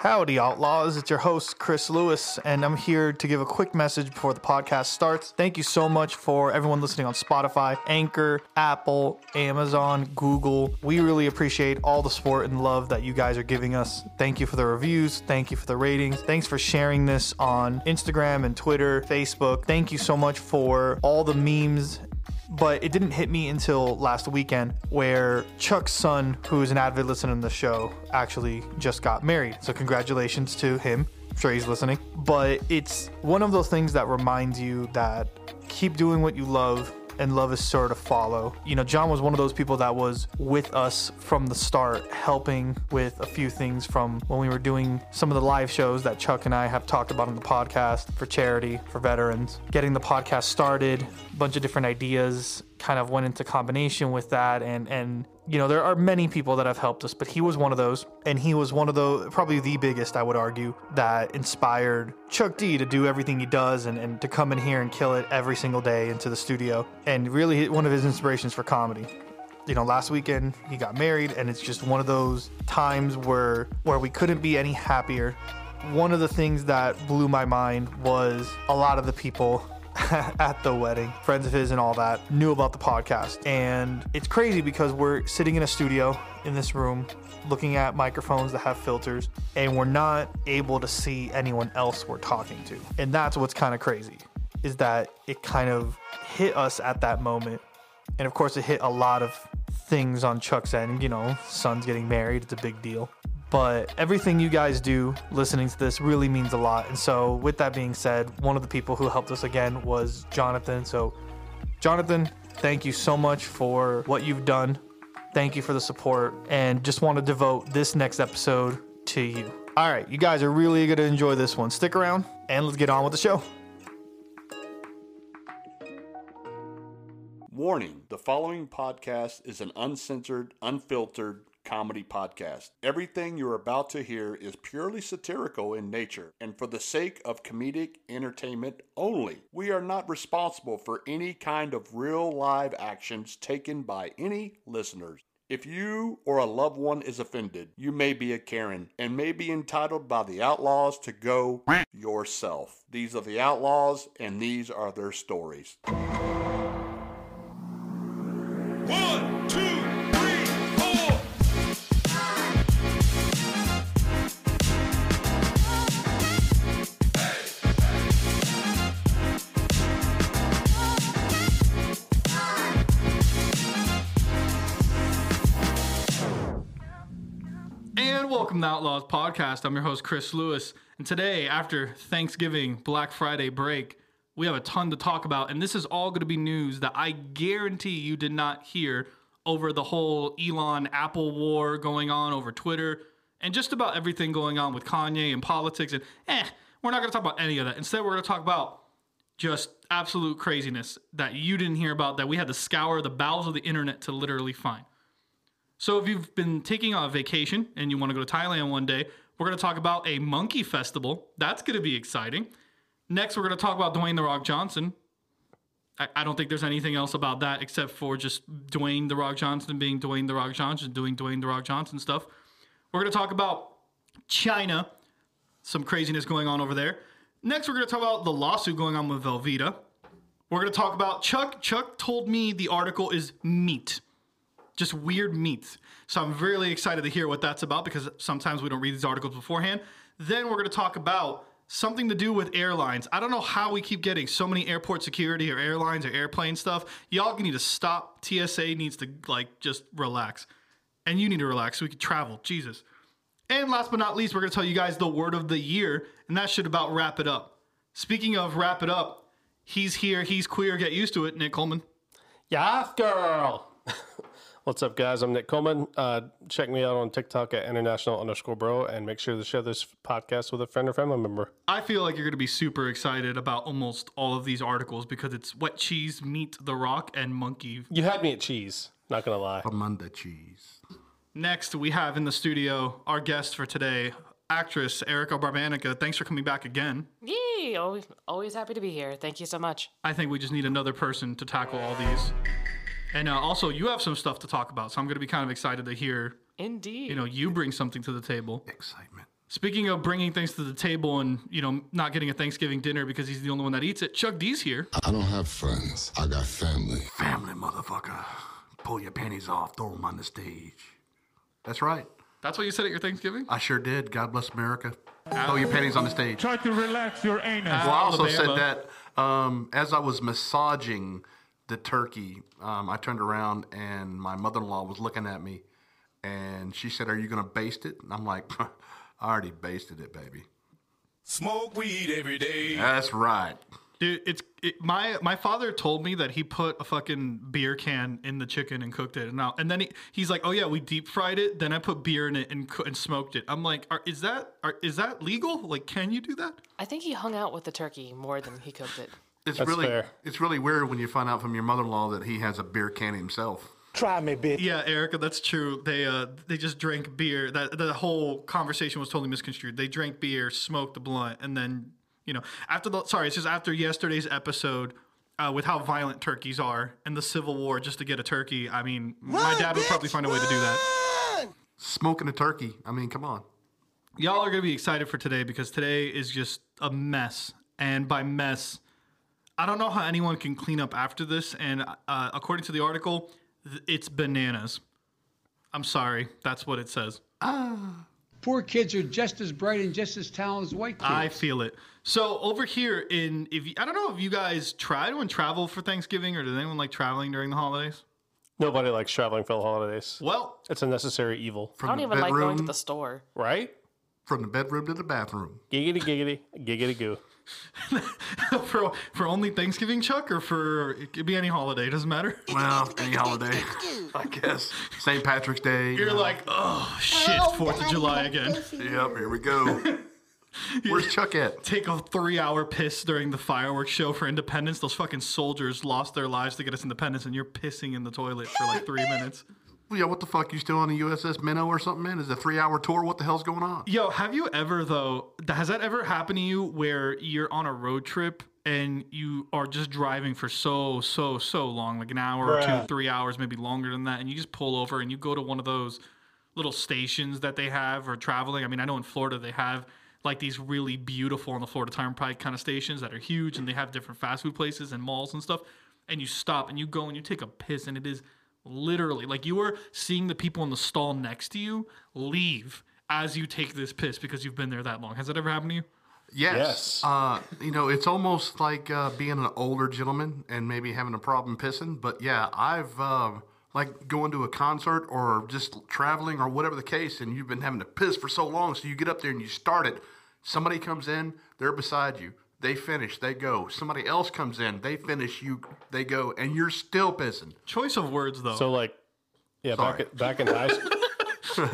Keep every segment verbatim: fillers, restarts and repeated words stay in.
Howdy, Outlaws. It's your host, Chris Lewis, and I'm here to give a quick message before the podcast starts. Thank you so much for everyone listening on Spotify, Anchor, Apple, Amazon, Google. We really appreciate all the support and love that you guys are giving us. Thank you for the reviews. Thank you for the ratings. Thanks for sharing this on Instagram and Twitter, Facebook. Thank you so much for all the memes. But it didn't hit me until last weekend where Chuck's son, who is an avid listener in the show, actually just got married. So congratulations to him. I'm sure he's listening. But it's one of those things that reminds you that keep doing what you love and love is sure to follow. You know, John was one of those people that was with us from the start, helping with a few things from when we were doing some of the live shows that Chuck and I have talked about on the podcast for charity, for veterans, getting the podcast started, a bunch of different ideas kind of went into combination with that. And, and you know, there are many people that have helped us, but he was one of those. And he was one of those, probably the biggest, I would argue, that inspired Chuck D to do everything he does and, and to come in here and kill it every single day into the studio. And really one of his inspirations for comedy. You know, last weekend he got married, and it's just one of those times where, where we couldn't be any happier. One of the things that blew my mind was a lot of the people at the wedding, friends of his and all that, knew about the podcast. And it's crazy because we're sitting in a studio in this room looking at microphones that have filters, and we're not able to see anyone else we're talking to. And that's what's kind of crazy, is that it kind of hit us at that moment. And of course it hit a lot of things on Chuck's end. You know, son's getting married, it's a big deal. But everything you guys do listening to this really means a lot. And so with that being said, one of the people who helped us again was Jonathan. So Jonathan, thank you so much for what you've done. Thank you for the support, and just want to devote this next episode to you. All right, you guys are really going to enjoy this one. Stick around and let's get on with the show. Warning, the following podcast is an uncensored, unfiltered comedy podcast. Everything you're about to hear is purely satirical in nature and for the sake of comedic entertainment only. We are not responsible for any kind of real live actions taken by any listeners. If you or a loved one is offended, you may be a Karen and may be entitled by the Outlaws to go yourself. These are the Outlaws, and these are their stories. One, two, welcome to the Outlaws Podcast. I'm your host, Chris Lewis. And today, after Thanksgiving, Black Friday break, we have a ton to talk about. And this is all going to be news that I guarantee you did not hear over the whole Elon Apple war going on over Twitter and just about everything going on with Kanye and politics. And eh, we're not going to talk about any of that. Instead, we're going to talk about just absolute craziness that you didn't hear about, that we had to scour the bowels of the internet to literally find. So if you've been taking a vacation and you want to go to Thailand one day, we're going to talk about a monkey festival. That's going to be exciting. Next, we're going to talk about Dwayne "The Rock" Johnson. I, I don't think there's anything else about that except for just Dwayne "The Rock" Johnson being Dwayne "The Rock" Johnson, doing Dwayne "The Rock" Johnson stuff. We're going to talk about China, some craziness going on over there. Next, we're going to talk about the lawsuit going on with Velveeta. We're going to talk about Chuck. Chuck told me the article is meat. Just weird meats. So I'm really excited to hear what that's about, because sometimes we don't read these articles beforehand. Then we're going to talk about something to do with airlines. I don't know how we keep getting so many airport security or airlines or airplane stuff. Y'all need to stop. T S A needs to, like, just relax. And you need to relax so we can travel. Jesus. And last but not least, we're going to tell you guys the word of the year. And that should about wrap it up. Speaking of wrap it up, he's here, he's queer, get used to it, Nick Coleman. Yes, girl. What's up, guys? I'm Nick Coleman. Uh, check me out on TikTok at international underscore bro, and make sure to share this podcast with a friend or family member. I feel like you're going to be super excited about almost all of these articles because it's wet cheese, meat, The Rock, and monkey. You had me at cheese. Not going to lie. Amanda cheese. Next, we have in the studio our guest for today, actress Erica Barbanica. Thanks for coming back again. Yay! Always, always happy to be here. Thank you so much. I think we just need another person to tackle all these. And uh, also, you have some stuff to talk about, so I'm going to be kind of excited to hear. Indeed. You know, you bring something to the table. Excitement. Speaking of bringing things to the table and, you know, not getting a Thanksgiving dinner because he's the only one that eats it, Chuck D's here. I don't have friends. I got family. Family, motherfucker. Pull your panties off. Throw them on the stage. That's right. That's what you said at your Thanksgiving? I sure did. God bless America. Ow. Throw your panties on the stage. Try to relax your anus. Well, I also Alabama. said that um, as I was massaging the turkey, um, I turned around and my mother-in-law was looking at me. And she said, "Are you going to baste it?" And I'm like... I already basted it, baby. Smoke weed every day. That's right. Dude, it's it, my my father told me that he put a fucking beer can in the chicken and cooked it. And now and then he, he's like, "Oh yeah, we deep fried it. Then I put beer in it and and smoked it." I'm like, are, "Is that are, is that legal? Like, can you do that?" I think he hung out with the turkey more than he cooked it. It's That's really fair. It's really weird when you find out from your mother-in-law that he has a beer can himself. Try me, bitch. Yeah, Erica, that's true. They uh, they just drank beer. That the whole conversation was totally misconstrued. They drank beer, smoked the blunt, and then you know after the sorry, it's just after yesterday's episode uh, with how violent turkeys are and the Civil War just to get a turkey. I mean, run, my dad bitch, would probably find a way to do that. Smoking a turkey. I mean, come on. Y'all are gonna be excited for today because today is just a mess, and by mess, I don't know how anyone can clean up after this. And uh, according to the article. It's bananas. I'm sorry. That's what it says. Ah. Poor kids are just as bright and just as talented as white kids. I feel it. So over here in, if you, I don't know if you guys try to travel for Thanksgiving or does anyone like traveling during the holidays? Nobody likes traveling for the holidays. Well. It's a necessary evil. I don't even like going to the store. Right? From the bedroom to the bathroom. Giggity, giggity, giggity goo. for for only Thanksgiving, Chuck, or for it could be any holiday. It doesn't matter. Well, any holiday, I guess. Saint Patrick's Day. You're you know. like, oh shit, oh, Fourth of July again. Yep, here we go. Where's Chuck at? Take a three-hour piss during the fireworks show for Independence. Those fucking soldiers lost their lives to get us independence, and you're pissing in the toilet for like three minutes. Yeah, what the fuck? You still on the U S S Minnow or something, man? Is it a three-hour tour? What the hell's going on? Yo, have you ever, though, has that ever happened to you where you're on a road trip and you are just driving for so, so, so long, like an hour Bruh. or two, three hours, maybe longer than that, and you just pull over and you go to one of those little stations that they have or traveling? I mean, I know in Florida they have, like, these really beautiful on the Florida Turnpike kind of stations that are huge, and they have different fast food places and malls and stuff, and you stop and you go and you take a piss, and it is... literally, like you were seeing the people in the stall next to you leave as you take this piss because you've been there that long. Has that ever happened to you? Yes. yes. Uh, you know, it's almost like uh, being an older gentleman and maybe having a problem pissing. But yeah, I've uh, like going to a concert or just traveling or whatever the case, and you've been having to piss for so long. So you get up there and you start it. Somebody comes in, they're beside you. They finish, they go. Somebody else comes in, they finish, you, they go, and you're still pissing. Choice of words, though. So, like, yeah, Sorry. back back in high school,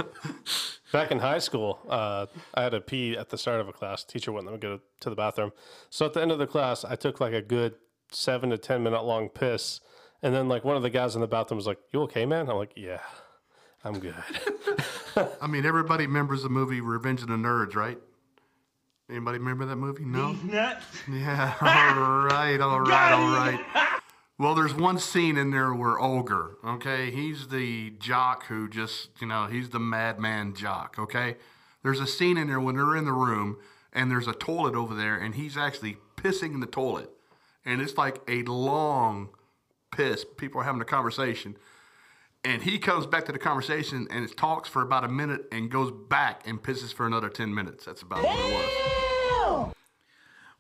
back in high school, uh, I had to pee at the start of a class. Teacher wouldn't let me go to the bathroom. So at the end of the class, I took like a good seven to ten minute long piss, and then like one of the guys in the bathroom was like, "You okay, man?" I'm like, "Yeah, I'm good." I mean, everybody remembers the movie Revenge of the Nerds, right? Anybody remember that movie? No? These nuts. Yeah, all right, all right, all right. Well, there's one scene in there where Olger, okay, he's the jock who just, you know, he's the madman jock, okay? There's a scene in there when they're in the room and there's a toilet over there and he's actually pissing in the toilet. And it's like a long piss. People are having a conversation. And he comes back to the conversation and it talks for about a minute and goes back and pisses for another ten minutes. That's about what it was.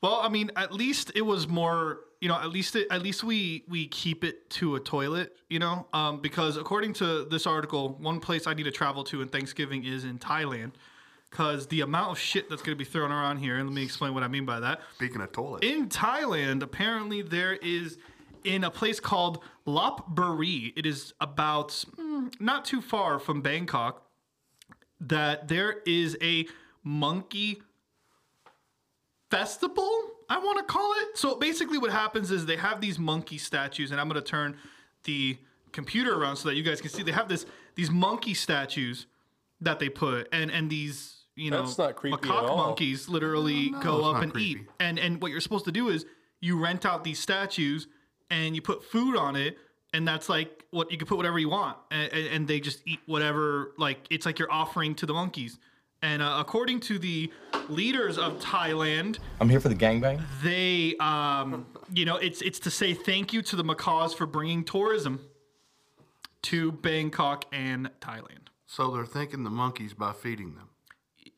Well, I mean, at least it was more, you know, at least it, at least we we keep it to a toilet, you know, um, because according to this article, one place I need to travel to in Thanksgiving is in Thailand because the amount of shit that's going to be thrown around here. And let me explain what I mean by that. Speaking of toilet. In Thailand, apparently there is... in a place called Lopburi, it is about mm, not too far from Bangkok, that there is a monkey festival, I want to call it. So basically what happens is they have these monkey statues, and I'm going to turn the computer around so that you guys can see. They have this these monkey statues that they put, and, and these, you know, macaque monkeys literally no, no, go up and creepy. eat. And And what you're supposed to do is you rent out these statues, and you put food on it, and that's like what you can put whatever you want, and, and they just eat whatever. Like it's like you're offering to the monkeys, And uh, according to the leaders of Thailand, I'm here for the gangbang. They, um, you know, it's it's to say thank you to the Macaws for bringing tourism to Bangkok and Thailand. So they're thanking the monkeys by feeding them.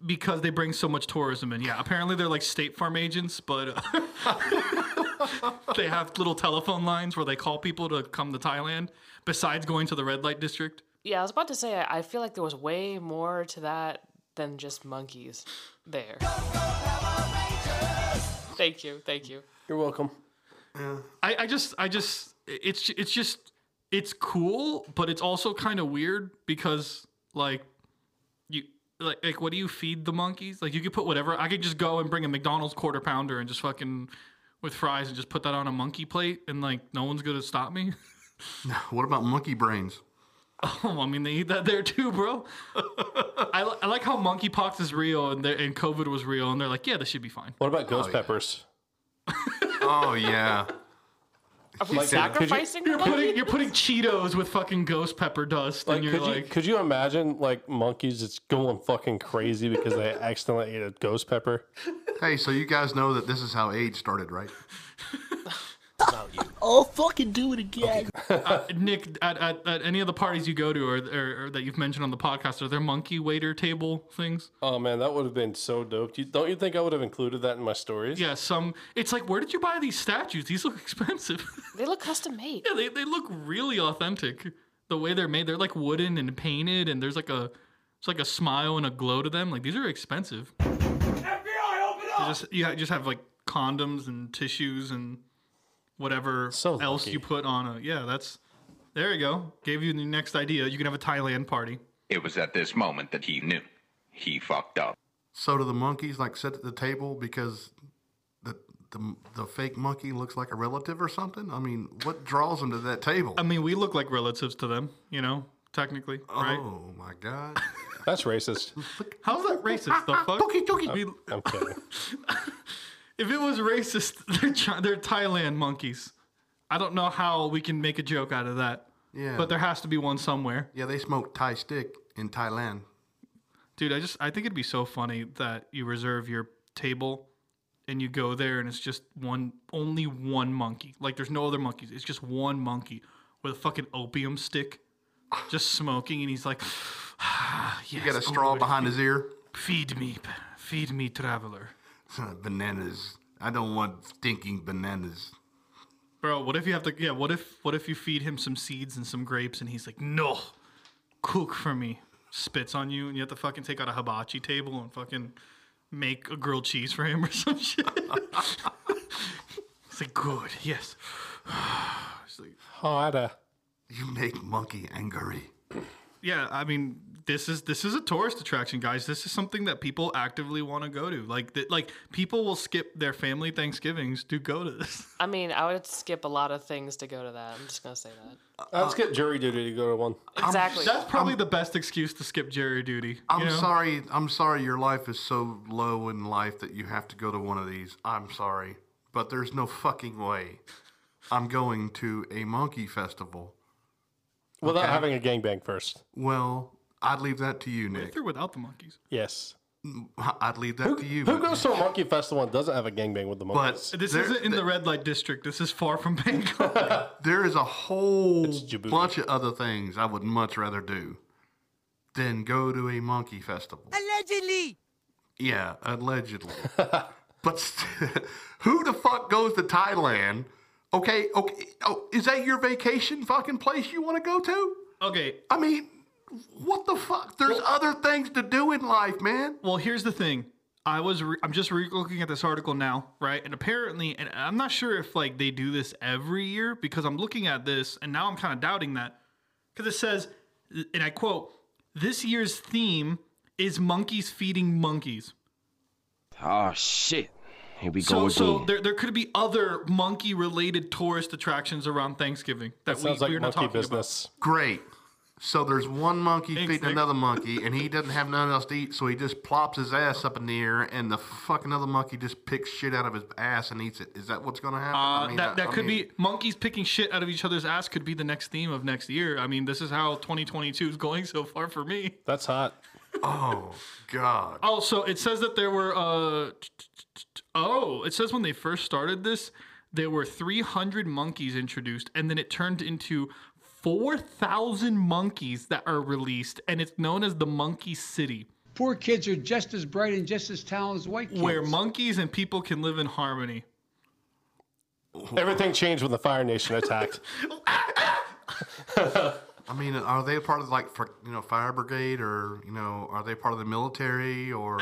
Because they bring so much tourism in. Yeah, apparently they're like State Farm agents, but uh, they have little telephone lines where they call people to come to Thailand, besides going to the red light district. Yeah, I was about to say, I feel like there was way more to that than just monkeys there. Go, go, thank you, thank you. You're welcome. Yeah. I, I just, I just, it's, it's just, it's cool, but it's also kind of weird because, like, you, like, like, what do you feed the monkeys? Like, you could put whatever. I could just go and bring a McDonald's quarter pounder and just fucking with fries and just put that on a monkey plate, and like, no one's gonna stop me. What about monkey brains? Oh, I mean, they eat that there too, bro. I, I like how monkeypox is real and and COVID was real, and they're like, yeah, this should be fine. What about ghost oh, peppers? Yeah. Oh, yeah. Are we like sacrificing that? You're, putting, you're putting Cheetos with fucking ghost pepper dust, like, and you're could like... You, could you imagine, like, monkeys just going fucking crazy because they accidentally ate a ghost pepper? Hey, so you guys know that this is how AIDS started, right? I'll fucking do it again. Okay. uh, Nick, at, at, at any of the parties you go to or, or, or that you've mentioned on the podcast, are there monkey waiter table things? Oh, man, that would have been so dope. You, don't you think I would have included that in my stories? Yeah, some. It's like, where did you buy these statues? These look expensive. They look custom made. Yeah, they, they look really authentic. The way they're made, they're like wooden and painted, and there's like a, it's like a smile and a glow to them. Like, these are expensive. F B I, open up! You just, you just have like condoms and tissues and... Whatever so else you put on a... Yeah, that's... There you go. Gave you the next idea. You can have a Thailand party. It was at this moment that he knew. He fucked up. So do the monkeys, like, sit at the table because the the, the fake monkey looks like a relative or something? I mean, what draws them to that table? I mean, we look like relatives to them, you know, technically, right? Oh, my God. That's racist. How's that racist? The fuck? I'm, I'm kidding. If it was racist, they're, chi- they're Thailand monkeys. I don't know how we can make a joke out of that. Yeah. But there has to be one somewhere. Yeah, they smoke Thai stick in Thailand. Dude, I just I think it'd be so funny that you reserve your table and you go there and it's just one, only one monkey. Like, there's no other monkeys. It's just one monkey with a fucking opium stick just smoking, and he's like, ah, yes, you got a straw oh, behind his ear. Feed me. Feed me, traveler. Bananas. I don't want stinking bananas. Bro, what if you have to yeah, what if what if you feed him some seeds and some grapes and he's like, no, cook for me. Spits on you and you have to fucking take out a hibachi table and fucking make a grilled cheese for him or some shit. It's like, good, yes. It's like, harder. You make monkey angry. Yeah, I mean, this is this is a tourist attraction, guys. This is something that people actively want to go to. Like, th- like people will skip their family Thanksgivings to go to this. I mean, I would skip a lot of things to go to that. I'm just gonna say that. I'd uh, skip jury duty to go to one. Exactly. I'm, that's probably I'm, the best excuse to skip jury duty. I'm you know? sorry. I'm sorry. Your life is so low in life that you have to go to one of these. I'm sorry, but there's no fucking way I'm going to a monkey festival. Without okay. having a gangbang first. Well, I'd leave that to you, Nick. What if they're without the monkeys? Yes. I'd leave that who, to you. Who goes to a monkey festival and doesn't have a gangbang with the monkeys? But this there, isn't in th- the red light district. This is far from Bangkok. There is a whole bunch of other things I would much rather do than go to a monkey festival. Allegedly. Yeah, allegedly. But st- who the fuck goes to Thailand? Okay, okay. Oh, is that your vacation fucking place you want to go to? Okay. I mean... What the fuck? There's well, other things to do in life, man. Well, here's the thing. I was re- I'm just re- looking at this article now, right? And apparently, and I'm not sure if like they do this every year because I'm looking at this and now I'm kind of doubting that because it says, and I quote, "This year's theme is monkeys feeding monkeys." Oh shit! Here we so, go again. So there there could be other monkey-related tourist attractions around Thanksgiving that, that we, like we're not talking business. About. Great. So there's one monkey Thanks, feeding Nick. Another monkey, and he doesn't have nothing else to eat, so he just plops his ass up in the air, and the fucking other monkey just picks shit out of his ass and eats it. Is that what's going to happen? Uh, I mean, that I, that I could mean, be monkeys picking shit out of each other's ass could be the next theme of next year. I mean, this is how twenty twenty-two is going so far for me. That's hot. Oh, God. Also, it says that there were, uh, oh, it says when they first started this, there were three hundred monkeys introduced, and then it turned into four thousand monkeys that are released, and it's known as the Monkey City. Poor kids are just as bright and just as talented as white kids. Where monkeys and people can live in harmony. Everything changed when the Fire Nation attacked. I mean, are they a part of, like, for, you know, fire brigade, or, you know, are they part of the military, or,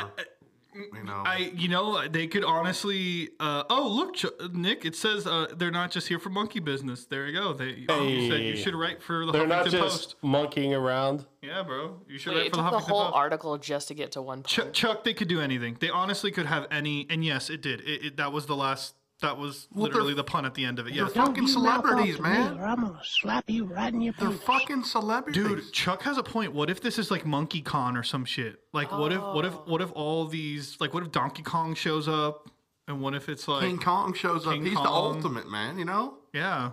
you know? I, you know, they could honestly, uh, oh, look, Ch- Nick, it says uh, they're not just here for monkey business. There you go. They hey. oh, you said you should write for the they're Huffington Post. They're not just Post. monkeying around. Yeah, bro. You should Wait, write for the Huffington Post. It took the whole Post. article just to get to one point. Chuck, Chuck, they could do anything. They honestly could have any, and yes, it did. It, it, that was the last. That was well, literally the pun at the end of it. Yeah, they're fucking celebrities, man. Me, or I'm gonna slap you right in your face. They're fucking celebrities. Dude, Chuck has a point. What if this is like Monkey Con or some shit? Like, oh. what if, what if, what if all these, like, what if Donkey Kong shows up, and what if it's like King Kong shows King up? He's Kong. the ultimate man, you know? Yeah,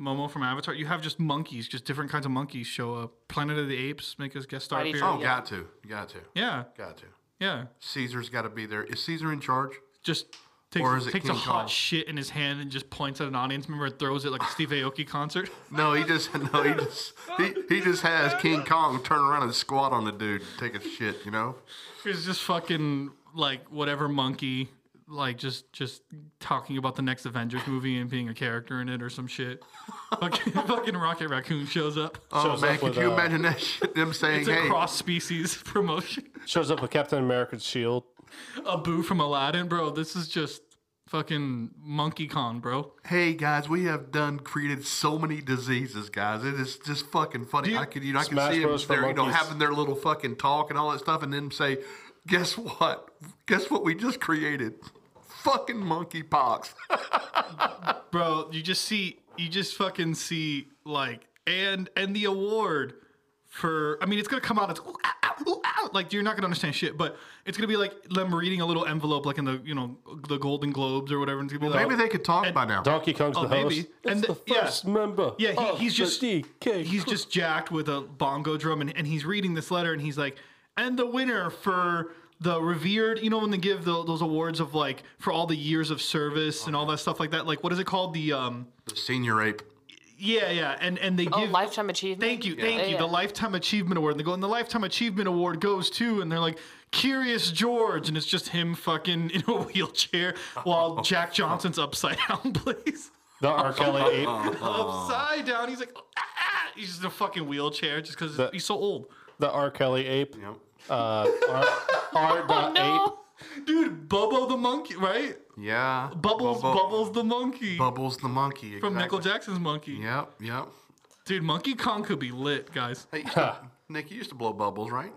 Momo from Avatar. You have just monkeys, just different kinds of monkeys show up. Planet of the Apes make us guest star appearance. Oh, yeah. got to, got to. Yeah, got to. Yeah. Caesar's got to be there. Is Caesar in charge? Just. Takes, or is it takes King a hot Kong? shit in his hand and just points at an audience member and throws it like a Steve Aoki concert. No, he just no, he just he, he just has King Kong turn around and squat on the dude, and take a shit, you know. He's just fucking like whatever monkey, like just just talking about the next Avengers movie and being a character in it or some shit. Fucking, fucking Rocket Raccoon shows up. Oh shows man, up could with, you uh, imagine that shit? Them saying, it's a "Hey, cross species promotion." Shows up with Captain America's shield. A boo from Aladdin, bro. This is just fucking Monkey Con, bro. Hey guys, we have done created so many diseases, guys. It is just fucking funny. Dude, I could, you know, I could see them there, you know, having their little fucking talk and all that stuff, and then say, "Guess what? Guess what? We just created fucking monkeypox." Bro, you just see, you just fucking see, like, and and the award for. I mean, it's gonna come out. It's. Like, you're not gonna understand shit, but it's gonna be like them reading a little envelope, like in the, you know, the Golden Globes or whatever. And it's gonna be like, maybe they could talk by now. Donkey Kong's oh, the host. Maybe. And the, the first yeah. member. Yeah, he, he's just D K. He's just jacked with a bongo drum, and, and he's reading this letter, and he's like, and the winner for the revered, you know, when they give the, those awards of like for all the years of service okay. and all that stuff like that. Like, what is it called? The um, the senior ape. Yeah, yeah, and and they oh, give lifetime achievement. Thank you, yeah. thank yeah, you. Yeah. The lifetime achievement award, and they go, and the lifetime achievement award goes to, and they're like, Curious George, and it's just him fucking in a wheelchair while Jack Johnson's upside down plays the R. Kelly ape upside down. He's like, ah, ah. He's just in a fucking wheelchair just because he's so old. The R. Kelly ape, yep. uh, R. R. Oh, no. Ape, dude, Bobo the monkey, right? Yeah. Bubbles, Bubble, Bubbles the monkey. Bubbles the monkey. Exactly. From Michael Jackson's Monkey. Yep, yep. Dude, Monkey Kong could be lit, guys. Hey, huh. Nick, you used to blow bubbles, right?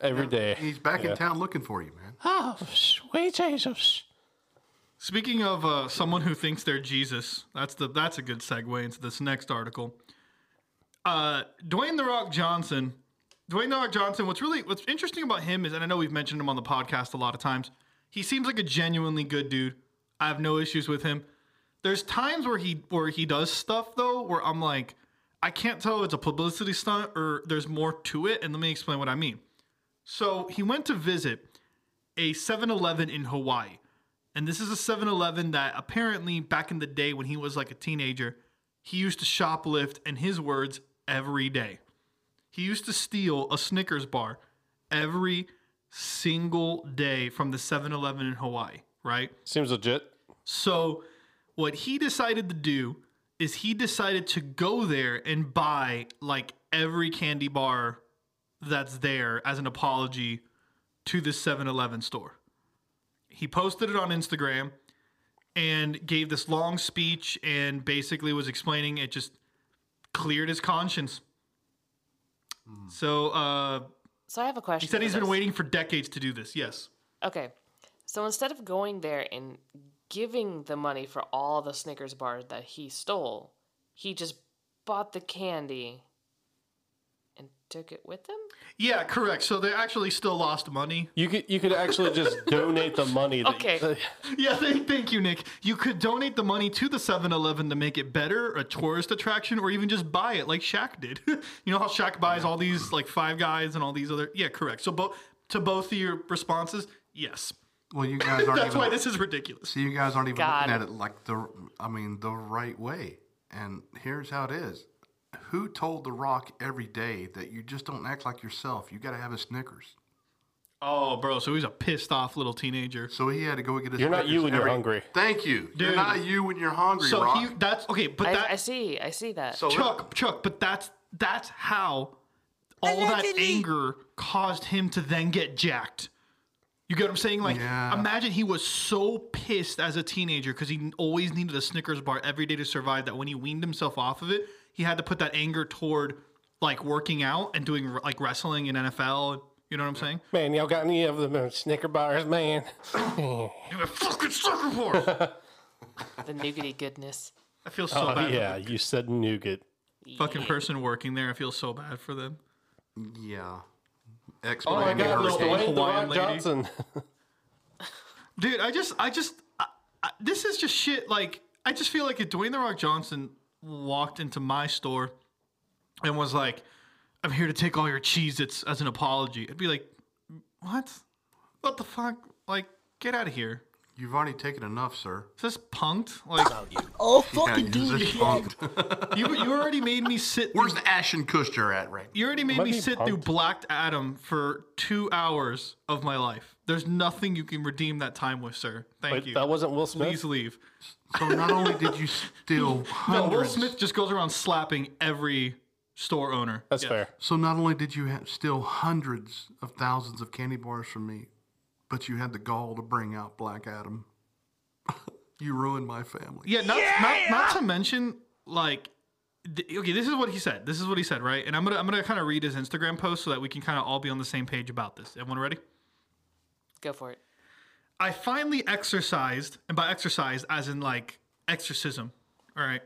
Every yeah. day. He's back yeah. in town looking for you, man. Oh, sweet Jesus. Speaking of uh, someone who thinks they're Jesus, that's the that's a good segue into this next article. Uh, Dwayne "The Rock" Johnson. Dwayne "The Rock" Johnson, what's really what's interesting about him is, and I know we've mentioned him on the podcast a lot of times, he seems like a genuinely good dude. I have no issues with him. There's times where he where he does stuff, though, where I'm like, I can't tell if it's a publicity stunt or there's more to it. And let me explain what I mean. So he went to visit a seven eleven in Hawaii. And this is a seven eleven that apparently back in the day when he was like a teenager, he used to shoplift, in his words, every day. He used to steal a Snickers bar every day. Single day from the seven eleven in Hawaii, right? Seems legit. So what he decided to do is he decided to go there and buy like every candy bar that's there as an apology to the seven eleven store. He posted it on Instagram and gave this long speech and basically was explaining it, just cleared his conscience. Mm. So, uh, So I have a question. He said he's been waiting for decades to do this. Yes. Okay. So instead of going there and giving the money for all the Snickers bars that he stole, he just bought the candy and took it with them? Yeah, correct. So they actually still lost money. You could you could actually just donate the money. That okay. You, uh, yeah, th- thank you, Nick. You could donate the money to the seven eleven to make it better, a tourist attraction, or even just buy it like Shaq did. You know how Shaq buys all these like Five Guys and all these other... Yeah, correct. So bo- to both of your responses, yes. Well, you guys aren't. That's even, why this is ridiculous. So you guys aren't even God. looking at it like the, I mean, the right way. And here's how it is. Who told The Rock every day that you just don't act like yourself? You got to have a Snickers. Oh, bro. So he's a pissed off little teenager. So he had to go get his You're Snickers not you when every... you're hungry. Thank you. Dude. You're not you when you're hungry, so Rock. He, that's, okay, but I, that... I see. I see that. So Chuck, it... Chuck, but that's that's how all that anger caused him to then get jacked. You get what I'm saying? Like, yeah. Imagine he was so pissed as a teenager because he always needed a Snickers bar every day to survive that when he weaned himself off of it, he had to put that anger toward, like, working out and doing, like, wrestling in N F L. You know what I'm saying? Man, y'all got any of them Snicker bars, man? You're a fucking sucker for the nougaty goodness. I feel so oh, bad. Yeah, you said nougat. Fucking yeah. Person working there. I feel so bad for them. Yeah. Explain. Oh my God, Dwayne "The Rock" Johnson. Dude, I just, I just, I, I, this is just shit. Like, I just feel like if Dwayne "The Rock" Johnson walked into my store and was like, "I'm here to take all your Cheez-Its as an apology," I'd be like, "What? What the fuck? Like, get out of here. You've already taken enough, sir." Is this punked? Like, oh, fucking yeah, dude. you, you already made me sit. Where's through, the Ashton Kutcher at right now? You already made Let me, me sit punked. through Black Adam for two hours of my life. There's nothing you can redeem that time with, sir. Thank Wait, you. That wasn't Will Smith? Please leave. So not only did you steal hundreds. No, Will Smith just goes around slapping every store owner. That's yes. fair. So not only did you have, steal hundreds of thousands of candy bars from me, but you had the gall to bring out Black Adam. You ruined my family. Yeah, not, yeah! not, not to mention, like, th- okay, this is what he said. This is what he said, right? And I'm gonna, I'm gonna kind of read his Instagram post so that we can kind of all be on the same page about this. Everyone ready? Go for it. "I finally exercised," and by exercised, as in like exorcism. All right.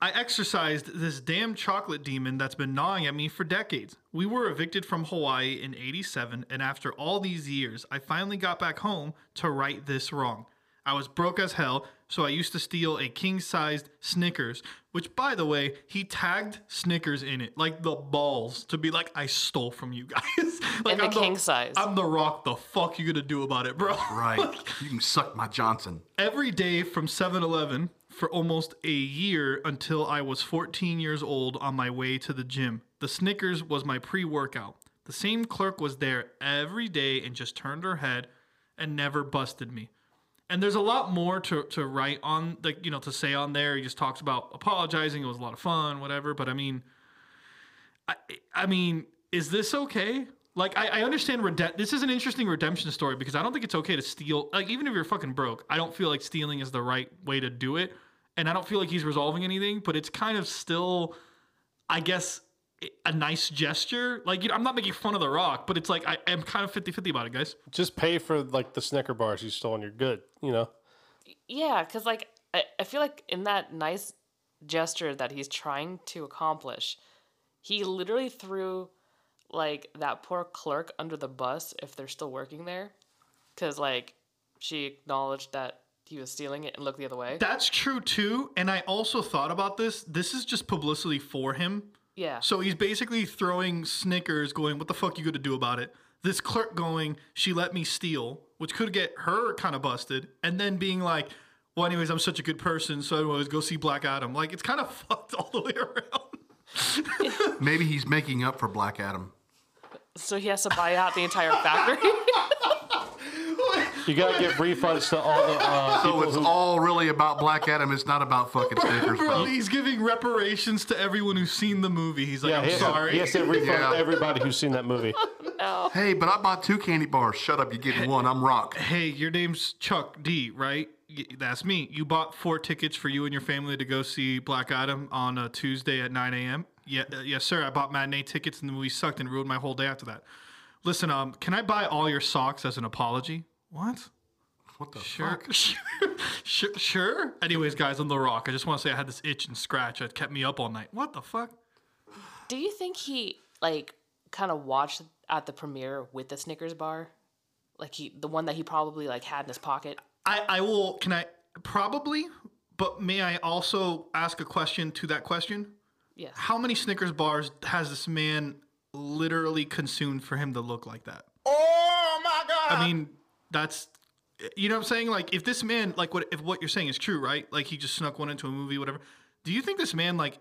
"I exercised this damn chocolate demon that's been gnawing at me for decades. We were evicted from Hawaii in eighty-seven, and after all these years, I finally got back home to right this wrong. I was broke as hell, so I used to steal a king-sized Snickers," which, by the way, he tagged Snickers in it, like the balls, to be like, "I stole from you guys." Like, and the I'm king the, size. I'm The Rock. The fuck you gonna do about it, bro? Right. Like, you can suck my Johnson. "Every day from seven eleven for almost a year until I was fourteen years old on my way to the gym. The Snickers was my pre-workout. The same clerk was there every day and just turned her head and never busted me." And there's a lot more to, to write on, like, you know, to say on there. He just talks about apologizing. It was a lot of fun, whatever. But I mean, I, I mean, is this okay? Like, I, I understand rede- this is an interesting redemption story because I don't think it's okay to steal. Like, even if you're fucking broke, I don't feel like stealing is the right way to do it. And I don't feel like he's resolving anything, but it's kind of still, I guess, a nice gesture. Like, you know, I'm not making fun of The Rock, but it's like, I am kind of fifty-fifty about it, guys. Just pay for, like, the Snicker bars you stole and you're good, you know? Yeah, because, like, I, I feel like in that nice gesture that he's trying to accomplish, he literally threw... like, that poor clerk under the bus, if they're still working there, because, like, she acknowledged that he was stealing it and looked the other way. That's true, too. And I also thought about this. This is just publicity for him. Yeah. So he's basically throwing Snickers going, "What the fuck you going to do about it?" This clerk going, "She let me steal," which could get her kind of busted. And then being like, "Well, anyways, I'm such a good person, so anyways, go see Black Adam." Like, it's kind of fucked all the way around. Maybe he's making up for Black Adam. So he has to buy out the entire factory. You gotta give refunds to all the. Uh, so it's who... all really about Black Adam. It's not about fucking Snickers. Bro, bro, he's giving reparations to everyone who's seen the movie. He's like, yeah, "I'm he sorry." Yes, it refunds yeah. everybody who's seen that movie. No. Hey, but I bought two candy bars. Shut up, you're getting hey, one. I'm Rock. Hey, your name's Chuck D, right? That's me. You bought four tickets for you and your family to go see Black Adam on a Tuesday at nine a.m. Yeah, uh, yes, sir. I bought matinee tickets and the movie sucked and ruined my whole day after that. Listen, um, can I buy all your socks as an apology? What? What the sure, fuck? Sure, sure, sure. Anyways, guys, I'm The Rock. I just want to say I had this itch and scratch that kept me up all night. What the fuck? Do you think he, like, kind of watched at the premiere with the Snickers bar, like he, the one that he probably like had in his pocket? I, I will, can I, probably, but may I also ask a question to that question? Yes. How many Snickers bars has this man literally consumed for him to look like that? Oh my God. I mean, that's, you know what I'm saying? Like if this man, like what, if what you're saying is true, right? Like he just snuck one into a movie, whatever. Do you think this man, like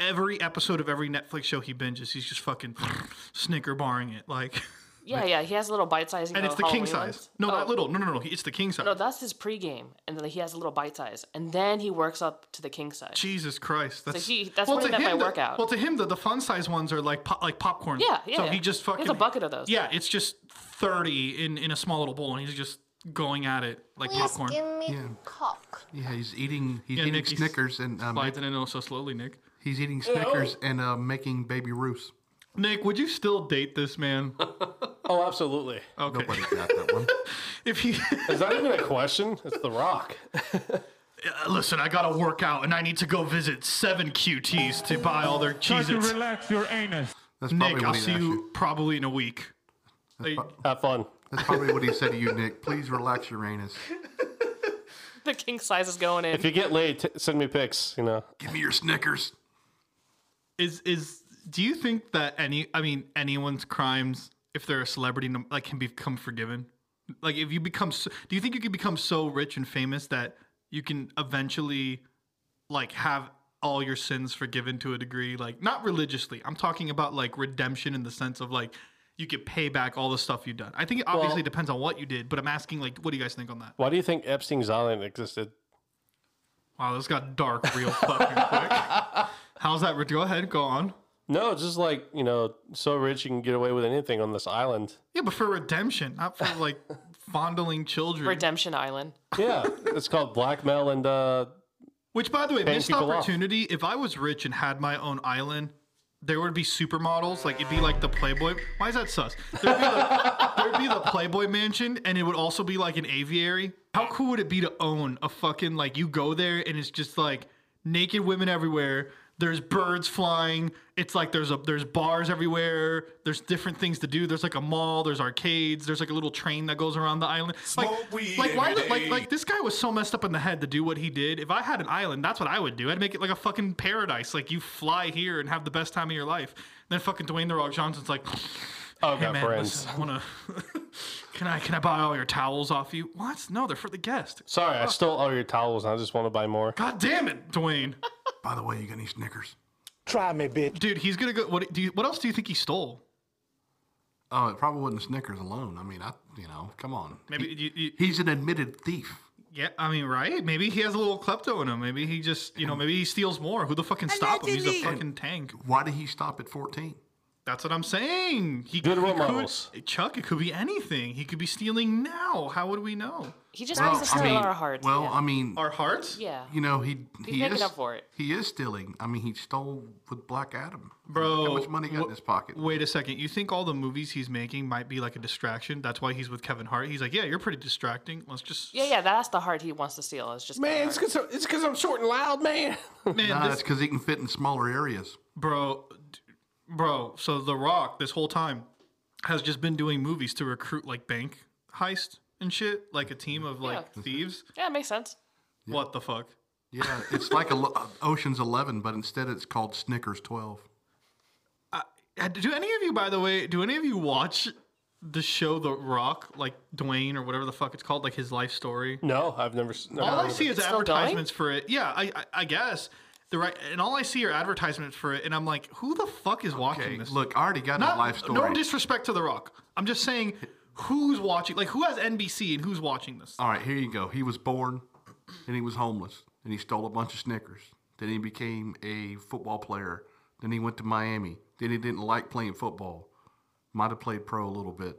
every episode of every Netflix show he binges, he's just fucking Snicker barring it? Like, yeah, like, yeah. He has a little bite size. And know, it's the Halloween king size. Ones. No, oh. not little. No, no, no. It's the king size. No, that's his pregame. And then he has a little bite size. And then he works up to the king size. Jesus Christ. That's, so he, that's well, what he meant by the, workout. Well, to him, the, the fun size ones are like pop, like popcorn. Yeah, yeah. So yeah. he just fucking. He has a bucket of those. Yeah, it's just thirty in, in a small little bowl. And he's just going at it like Please popcorn. Give me yeah. cock. Yeah, he's eating, he's yeah, eating Nick, Snickers. He's and um, biting it in so slowly, Nick. He's eating Snickers Ew. and uh, making baby roos. Nick, would you still date this man? Oh, absolutely. Okay. Nobody got that one. If he is that even a question? It's The Rock. Listen, I got to work out, and I need to go visit seven Q Ts to buy all their cheeses. Try to relax your anus. That's Nick, I'll see you probably in a week. That's pro- Have fun. That's probably what he said to you, Nick. Please relax your anus. The king size is going in. If you get laid, t- send me pics. You know, give me your Snickers. Is is. Do you think that any, I mean, anyone's crimes, if they're a celebrity, like can become forgiven? Like if you become, so, do you think you can become so rich and famous that you can eventually like have all your sins forgiven to a degree? Like not religiously. I'm talking about like redemption in the sense of like you could pay back all the stuff you've done. I think it obviously well, depends on what you did, but I'm asking like, what do you guys think on that? Why do you think Epstein's Island existed? Wow, this got dark real fucking quick. How's that? Go ahead. Go on. No, just like, you know, so rich you can get away with anything on this island. Yeah, but for redemption, not for like fondling children. Redemption Island. Yeah, it's called blackmail and uh which, by the way, missed opportunity. Off. If I was rich and had my own island, there would be supermodels. Like, it'd be like the Playboy. Why is that sus? There'd be the, there'd be the Playboy mansion, and it would also be like an aviary. How cool would it be to own a fucking, like, you go there, and it's just like naked women everywhere. There's birds flying. It's like there's a there's bars everywhere. There's different things to do. There's like a mall. There's arcades. There's like a little train that goes around the island. Like, like why? The, like, like this guy was so messed up in the head to do what he did. If I had an island, that's what I would do. I'd make it like a fucking paradise. Like you fly here and have the best time of your life. And then fucking Dwayne "The Rock" Johnson's like, oh, hey, man, friends. Listen, I wanna can I can I buy all your towels off you? What? No, they're for the guest. Sorry, oh, I stole all your towels. And I just want to buy more. God damn it, Dwayne. By the way, you got any Snickers? Try me, bitch. Dude, he's gonna go. What do you? What else do you think he stole? Oh, it probably wasn't Snickers alone. I mean, I you know, come on. Maybe he, you, you, he's an admitted thief. Yeah, I mean, right? Maybe he has a little klepto in him. Maybe he just, you know, maybe he steals more. Who the fucking stop him? He's a fucking tank. Why did he stop at fourteen? That's what I'm saying. He, Good role models. Chuck, it could be anything. He could be stealing now. How would we know? He just well, wants to steal I mean, our hearts. Well, yeah. I mean. Our hearts? Yeah. You know, he, he's he making is, up for it. He is stealing. I mean, he stole with Black Adam. Bro. How much money he got wh- in his pocket? Wait a second. You think all the movies he's making might be like a distraction? That's why he's with Kevin Hart? He's like, yeah, you're pretty distracting. Let's just. Yeah, yeah, that's the heart he wants to steal. It's just. Man, it's because I'm short and loud, man. man nah, this... it's because he can fit in smaller areas. Bro. Bro, so The Rock this whole time has just been doing movies to recruit like bank heist and shit, like a team of like yeah. thieves. Yeah, it makes sense. Yeah. What the fuck? Yeah, it's like a Ocean's Eleven, but instead it's called Snickers Twelve. Uh, do any of you, by the way, do any of you watch the show The Rock, like Dwayne or whatever the fuck it's called, like his life story? No, I've never. never All I see is advertisements for it. Yeah, I, I, I guess. The right, and all I see are advertisements for it, and I'm like, who the fuck is okay, watching this? Look, I already got Not, a life story. No disrespect to The Rock. I'm just saying, who's watching? Like, who has N B C and who's watching this? All right, here you go. He was born, and he was homeless, and he stole a bunch of Snickers. Then he became a football player. Then he went to Miami. Then he didn't like playing football. Might have played pro a little bit.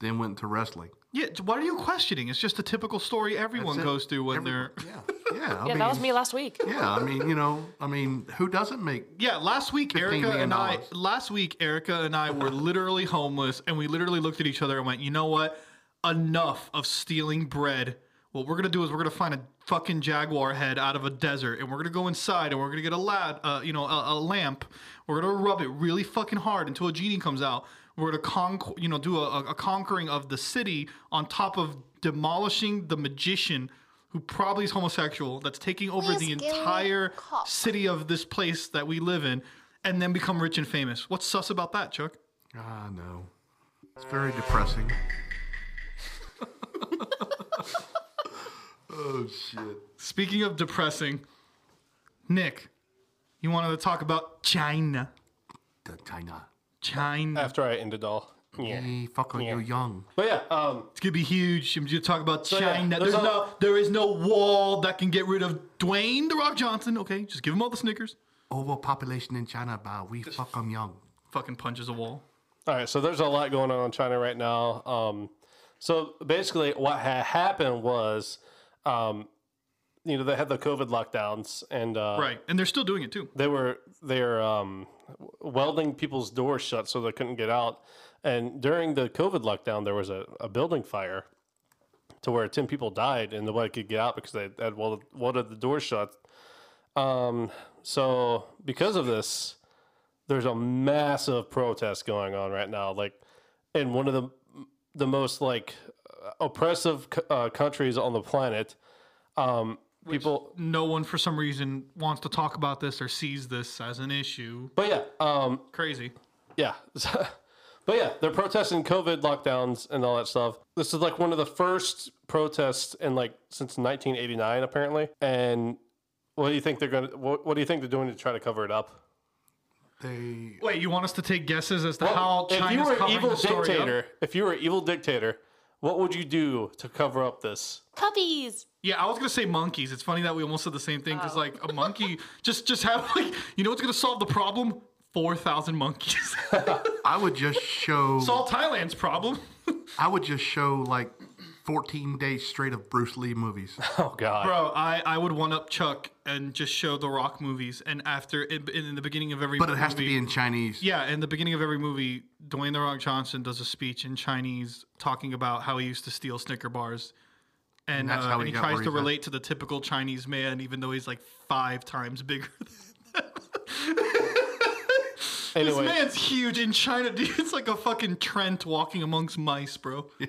Then went to wrestling. Yeah, what are you questioning? It's just a typical story everyone goes through when Every, they're... Yeah, yeah. I yeah mean, that was me last week. Yeah, I mean, you know, I mean, who doesn't make... Yeah, last week, Erica and I, last week, Erica and I were literally homeless, and we literally looked at each other and went, you know what? Enough of stealing bread. what we're going to do is we're going to find a fucking jaguar head out of a desert, and we're going to go inside, and we're going to get a lad, uh, you know, a, a lamp. We're going to rub it really fucking hard until a genie comes out. We're going to con- you know, do a, a conquering of the city on top of demolishing the magician who probably is homosexual that's taking over Please the entire city of this place that we live in, and then become rich and famous. What's sus about that, Chuck? Ah, uh, no. It's very depressing. Oh, shit. Speaking of depressing, Nick, you wanted to talk about China. The China. China. After I ended all. Yeah. Hey, fuck yeah. You're young. But yeah, um, it's gonna be huge. I'm just talking about so China. Yeah, there's there's no, there is no wall that can get rid of Dwayne "The Rock" Johnson. Okay, just give him all the Snickers. Overpopulation in China, but we just fuck them young. Fucking punches a wall. All right, so there's a lot going on in China right now. Um, so basically, what had happened was, um, you know, they had the COVID lockdowns, and uh, right, and they're still doing it too. They were they're um, welding people's doors shut so they couldn't get out. And during the COVID lockdown, there was a, a building fire to where ten people died and nobody could get out because they had welded, welded the door shut. Um, so because of this, there's a massive protest going on right now. Like in one of the the most like oppressive uh, countries on the planet, um, people. No one for some reason wants to talk about this or sees this as an issue. But yeah, um, crazy. Yeah. But yeah, they're protesting COVID lockdowns and all that stuff. This is like one of the first protests in like since nineteen eighty-nine, apparently. And what do you think they're going to? What, what do you think they're doing to try to cover it up? They wait. You want us to take guesses as to well, how China's covering evil the story dictator, up? If you were an evil dictator, what would you do to cover up this? Puppies. Yeah, I was gonna say monkeys. It's funny that we almost said the same thing because oh. like a monkey just just have like you know what's gonna solve the problem. four thousand monkeys. I would just show... Solve Thailand's problem. I would just show, like, fourteen days straight of Bruce Lee movies. Oh, God. Bro, I, I would one-up Chuck and just show The Rock movies. And after, in, in the beginning of every movie... But it has movie, to be in Chinese. Yeah, in the beginning of every movie, Dwayne "The Rock" Johnson does a speech in Chinese talking about how he used to steal Snicker bars. And, and, that's uh, how and he tries to relate at. to the typical Chinese man, even though he's, like, five times bigger than that. Anyway. This man's huge in China, dude. It's like a fucking Trent walking amongst mice, bro. Yeah.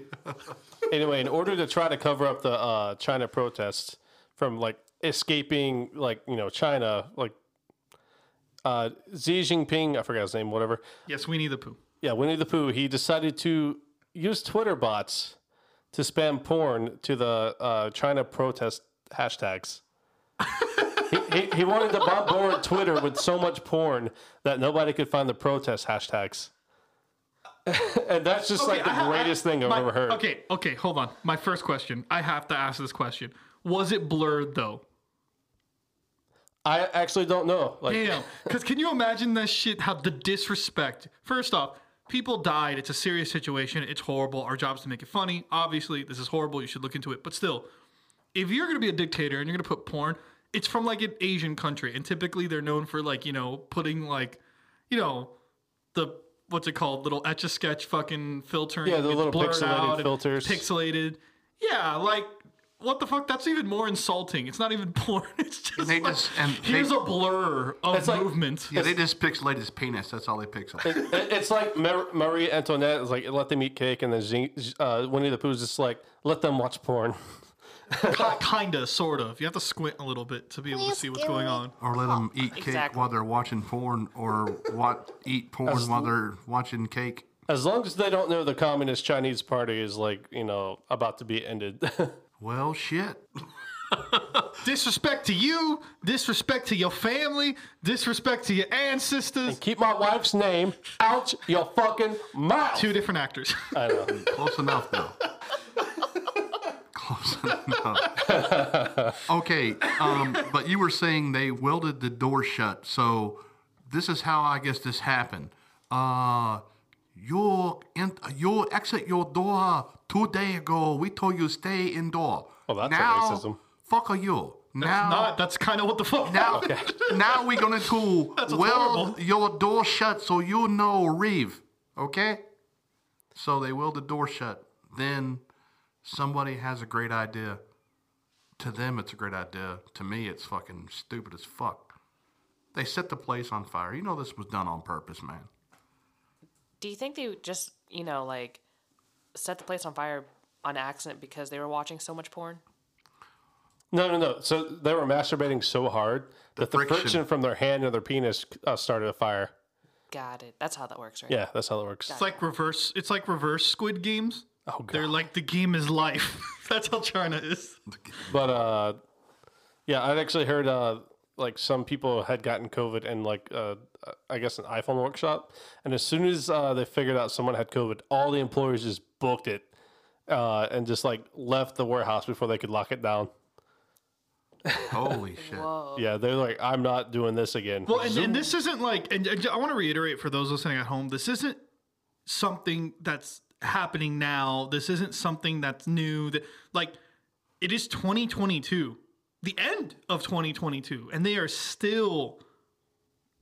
Anyway, in order to try to cover up the uh, China protests from, like, escaping, like, you know, China, like, uh, Xi Jinping, I forgot his name, whatever. Yes, Winnie the Pooh. Yeah, Winnie the Pooh. He decided to use Twitter bots to spam porn to the uh, China protest hashtags. He, he, he wanted to bombard Twitter with so much porn that nobody could find the protest hashtags. And that's just okay, like the I, greatest I, I, thing I've my, ever heard. Okay, okay, hold on. My first question. I have to ask this question. Was it blurred, though? I actually don't know. Like, damn. Because can you imagine that shit, how the disrespect? First off, people died. It's a serious situation. It's horrible. Our job is to make it funny. Obviously, this is horrible. You should look into it. But still, if you're going to be a dictator and you're going to put porn... It's from, like, an Asian country, and typically they're known for, like, you know, putting, like, you know, the, what's it called, little Etch-a-Sketch fucking filtering. Yeah, the little pixelated filters. Pixelated. Yeah, like, what the fuck? That's even more insulting. It's not even porn. It's just, and they like, just and here's they, a blur of like, movement. Yeah, they just pixelate his penis. That's all they pixelate. It, it, it's like Marie Antoinette is like, let them eat cake, and then uh, Winnie the Pooh's just like, let them watch porn. Kinda, sort of. You have to squint a little bit to be able to see what's going on. Or let them eat cake exactly. while they're watching porn, or what, eat porn as while they're watching cake. As long as they don't know the Communist Chinese Party is, like, you know, about to be ended. Well, shit. Disrespect to you, disrespect to your family, disrespect to your ancestors. And keep my wife's name out your fucking mouth. Two different actors. I know. Close enough, though. Okay, um, but you were saying they welded the door shut, so this is how I guess this happened. Uh, you ent- you exit your door two days ago. We told you stay indoor. Oh, that's now, racism. Fuck are you? That's now, not. That's kind of what the fuck. Now, okay. Now we're gonna do weld your door shut, so you know, Reeve. Okay. So they weld the door shut. Then. Somebody has a great idea. To them, it's a great idea. To me, it's fucking stupid as fuck. They set the place on fire. You know this was done on purpose, man. Do you think they just, you know, like, set the place on fire on accident because they were watching so much porn? No, no, no. So they were masturbating so hard the that friction. the friction from their hand and their penis uh, started a fire. Got it. That's how that works, right? Yeah, that's how that works. Got it's it. like reverse. It's like reverse Squid Games. Oh, God. They're like, the game is life. That's how China is. But, uh, yeah, I'd actually heard, uh, like, some people had gotten COVID in, like, uh, I guess an iPhone workshop. And as soon as uh, they figured out someone had COVID, all the employers just booked it uh, and just, like, left the warehouse before they could lock it down. Holy shit. Whoa. Yeah, they're like, I'm not doing this again. Well, and, and this isn't, like, and I want to reiterate for those listening at home, this isn't something that's happening now. This isn't something that's new. That, like, it is twenty twenty-two, the end of twenty twenty-two, and they are still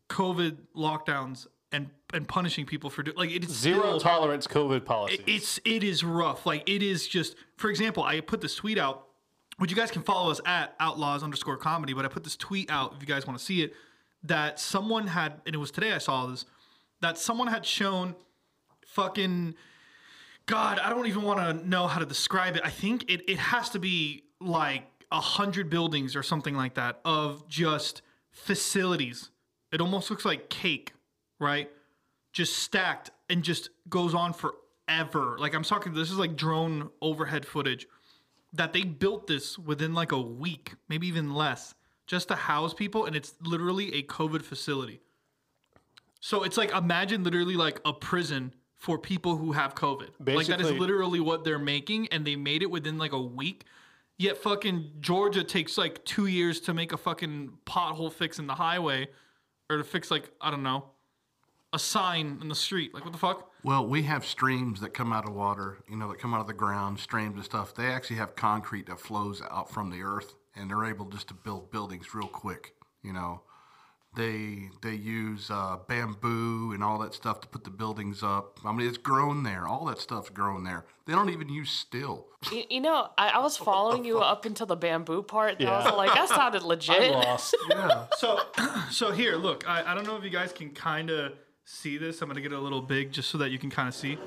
COVID lockdowns and and punishing people for doing, like, it's zero still, tolerance COVID policies. It, it's it is rough. Like, it is just, for example, I put this tweet out, which you guys can follow us at outlaws underscore comedy. But I put this tweet out if you guys want to see it, that someone had, and it was today I saw this, that someone had shown fucking. God, I don't even want to know how to describe it. I think it, it has to be like a hundred buildings or something like that of just facilities. It almost looks like cake, right? Just stacked and just goes on forever. Like, I'm talking, this is like drone overhead footage that they built this within like a week, maybe even less, just to house people. And it's literally a COVID facility. So it's like, imagine literally like a prison for people who have COVID. Basically, like, that is literally what they're making, and they made it within, like, a week. Yet fucking Georgia takes, like, two years to make a fucking pothole fix in the highway, or to fix, like, I don't know, a sign in the street. Like, what the fuck? Well, we have streams that come out of water, you know, that come out of the ground, streams and stuff. They actually have concrete that flows out from the earth, and they're able just to build buildings real quick, you know. They they use uh, bamboo and all that stuff to put the buildings up. I mean, it's grown there. All that stuff's grown there. They don't even use steel. You, you know, I, I was following you up until the bamboo part. And yeah. I was like, that sounded legit. I lost. Yeah. So, so here, look. I, I don't know if you guys can kind of see this. I'm going to get it a little big just so that you can kind of see.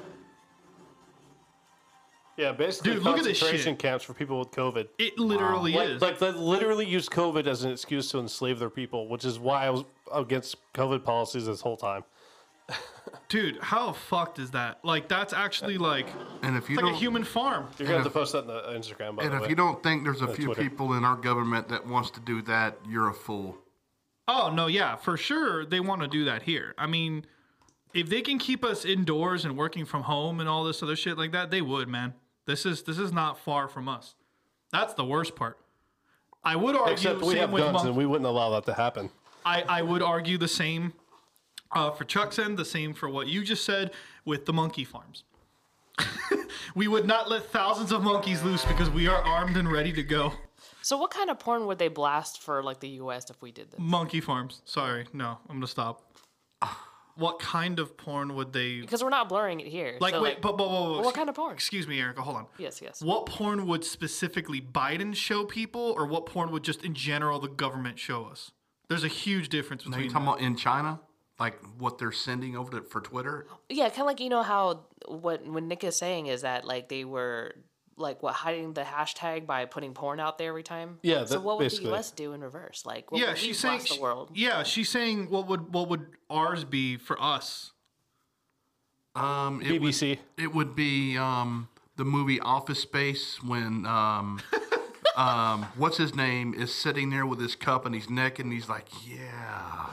Yeah, basically, dude, look at this concentration camps for people with COVID. It literally wow. is. Like, like, they literally use COVID as an excuse to enslave their people, which is why I was against COVID policies this whole time. Dude, how fucked is that? Like, that's actually like, and if you it's like a human farm. You're going to have to post that on the Instagram, by the way. And if you don't think there's a few Twitter. people in our government that wants to do that, you're a fool. Oh, no, yeah, for sure they want to do that here. I mean, if they can keep us indoors and working from home and all this other shit like that, they would, man. This is this is not far from us. That's the worst part. I would argue. Except we have guns, and we wouldn't allow that to happen. I, I would argue the same uh, for Chuck's end, the same for what you just said with the monkey farms. We would not let thousands of monkeys loose because we are armed and ready to go. So what kind of porn would they blast for, like, the U S if we did this? Monkey farms. Sorry. No, I'm going to stop. What kind of porn would they... Because we're not blurring it here. Like, so wait, like, but, but, but, but... What kind of porn? Excuse me, Erica, hold on. Yes, yes. What porn would specifically Biden show people, or what porn would just in general the government show us? There's a huge difference between... Are you talking about in China? Like, what they're sending over to, for Twitter? Yeah, kind of like, you know, how... What, what Nick is saying is that, like, they were... Like, what, hiding the hashtag by putting porn out there every time? Yeah, So what would basically. the U S do in reverse? Like, what yeah, would we she's saying, the world? Yeah, she's saying what would what would ours be for us? Um, it B B C. Would, it would be um, the movie Office Space when, um, um, what's his name, is sitting there with his cup and he's necking and he's like, yeah.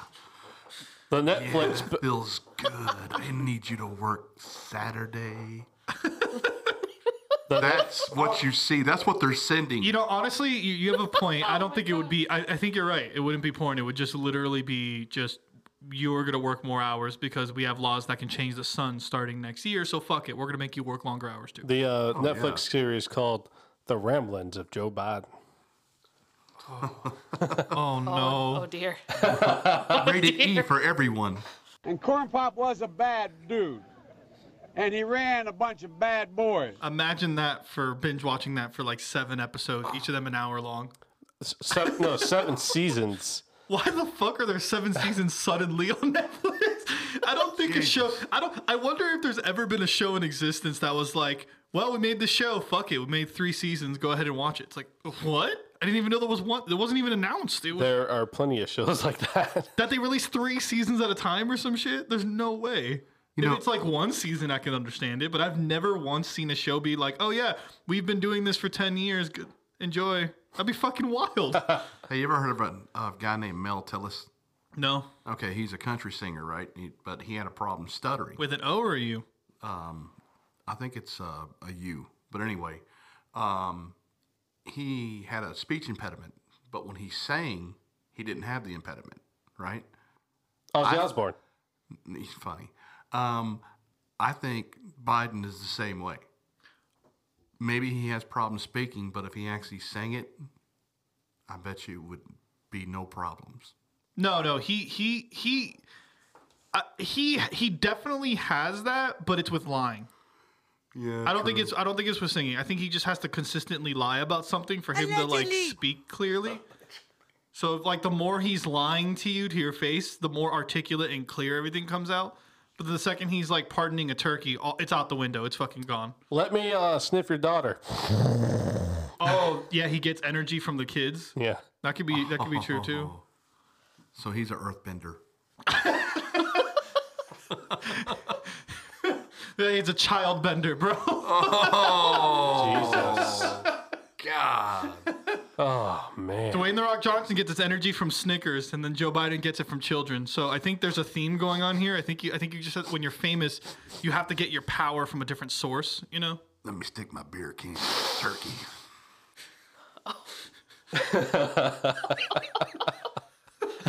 The Netflix. Yeah, it feels good. I need you to work Saturday. That's what you see. That's what they're sending. You know, honestly, you, you have a point. I don't oh think it God. would be... I, I think you're right. It wouldn't be porn. It would just literally be just, you're going to work more hours because we have laws that can change the sun starting next year, so fuck it. We're going to make you work longer hours, too. The uh, oh, Netflix yeah. series called The Ramblings of Joe Biden. Oh, oh no. Oh, oh dear. Rated oh, E for everyone. And Corn Pop was a bad dude. and he ran a bunch of bad boys. Imagine that, for binge watching that for like seven episodes, each of them an hour long. Seven, no, seven seasons. Why the fuck are there seven seasons suddenly on Netflix? I don't think Jesus. a show. I don't. I wonder if there's ever been a show in existence that was like, well, we made the show. Fuck it, we made three seasons. Go ahead and watch it. It's like, what? I didn't even know there was one. It wasn't even announced. It was, there are plenty of shows like that. That they release three seasons at a time or some shit. There's no way. You know, if it's like one season, I can understand it. But I've never once seen a show be like, oh yeah, we've been doing this for ten years. Good, enjoy. That'd be fucking wild. Hey, you ever heard about uh, a guy named Mel Tillis? No. Okay, he's a country singer, right? He, but he had a problem stuttering. With an O or a U? Um, I think it's uh, a U. But anyway, um, he had a speech impediment. But when he sang, he didn't have the impediment, right? Ozzy Osbourne. He's funny. Um, I think Biden is the same way. Maybe he has problems speaking, but if he actually sang it, I bet you it would be no problems. No, no, he he he uh, he he definitely has that, but it's with lying. Yeah, I don't true. think it's I don't think it's with singing. I think he just has to consistently lie about something for him Allegedly. to like speak clearly. So like the more he's lying to you to your face, the more articulate and clear everything comes out. But the second he's like pardoning a turkey, it's out the window. It's fucking gone. Let me uh, sniff your daughter. Oh yeah, he gets energy from the kids. Yeah, that could be that could be true too. So he's an earthbender. He's a child bender, bro. Oh, Jesus, God. Oh, man. Dwayne "The Rock" Johnson gets its energy from Snickers, and then Joe Biden gets it from children. So I think there's a theme going on here. I think you, I think you just have, when you're famous, you have to get your power from a different source, you know? Let me stick my beer can in the turkey.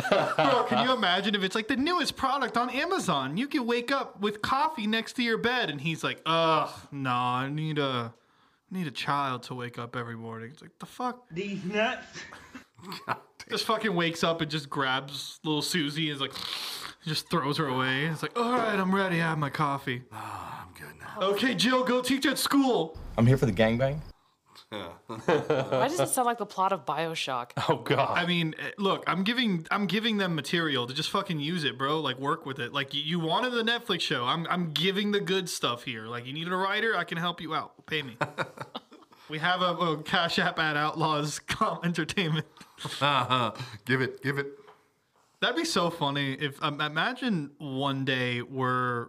Bro, can you imagine if it's like the newest product on Amazon? You can wake up with coffee next to your bed, and he's like, ugh, no, nah, I need a... need a child to wake up every morning. It's like, the fuck? These nuts? Just fucking wakes up and just grabs little Susie and is like, just throws her away. It's like, all right, I'm ready. I have my coffee. Oh, I'm good now. Okay, Jill, go teach at school. I'm here for the gangbang. Why does it sound like the plot of BioShock? Oh, God. I mean, look, I'm giving I'm giving them material to just fucking use it, bro. Like, work with it. Like, you wanted the Netflix show. I'm I'm giving the good stuff here. Like, you needed a writer? I can help you out. Pay me. We have a, a Cash App at Outlaws Entertainment. uh-huh. Give it. Give it. That'd be so funny. If um, imagine one day we're...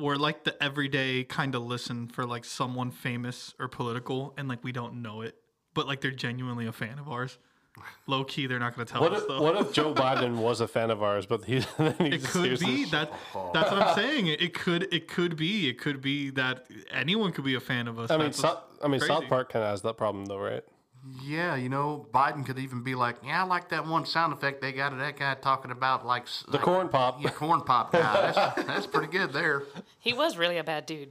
We're like the everyday kind of listen for like someone famous or political, and like we don't know it, but like they're genuinely a fan of ours. Low key, they're not going to tell what us if, though. What if Joe Biden was a fan of ours, but he? Then he it could be that. Shit. That's what I'm saying. It could. It could be. It could be that anyone could be a fan of us. I mean, so, I mean, crazy. South Park kind of has that problem though, right? Yeah, you know, Biden could even be like, yeah, I like that one sound effect they got of that guy talking about, like... The like, corn pop. Yeah, corn pop guy. That's, that's pretty good there. He was really a bad dude.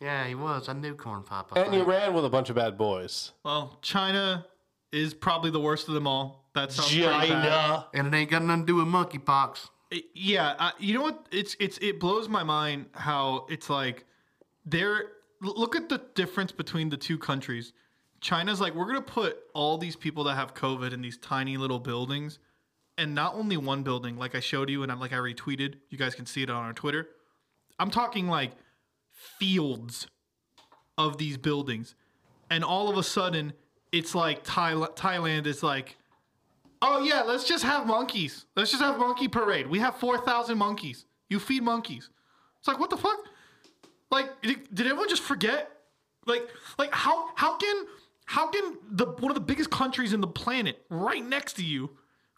Yeah, he was. I knew corn pop. I and think. You ran with a bunch of bad boys. Well, China is probably the worst of them all. That sounds China. And it ain't got nothing to do with monkeypox. Yeah, I, you know what? It's it's It blows my mind how it's like... they're Look at the difference between the two countries. China's like, we're going to put all these people that have COVID in these tiny little buildings, and not only one building, like I showed you, and I'm like, I retweeted, you guys can see it on our Twitter. I'm talking like fields of these buildings. And all of a sudden it's like Thailand, Thailand is like, oh yeah, let's just have monkeys. Let's just have monkey parade. We have four thousand monkeys. You feed monkeys. It's like, what the fuck? Like, did everyone just forget? Like, like how, how can, How can the one of the biggest countries in the planet right next to you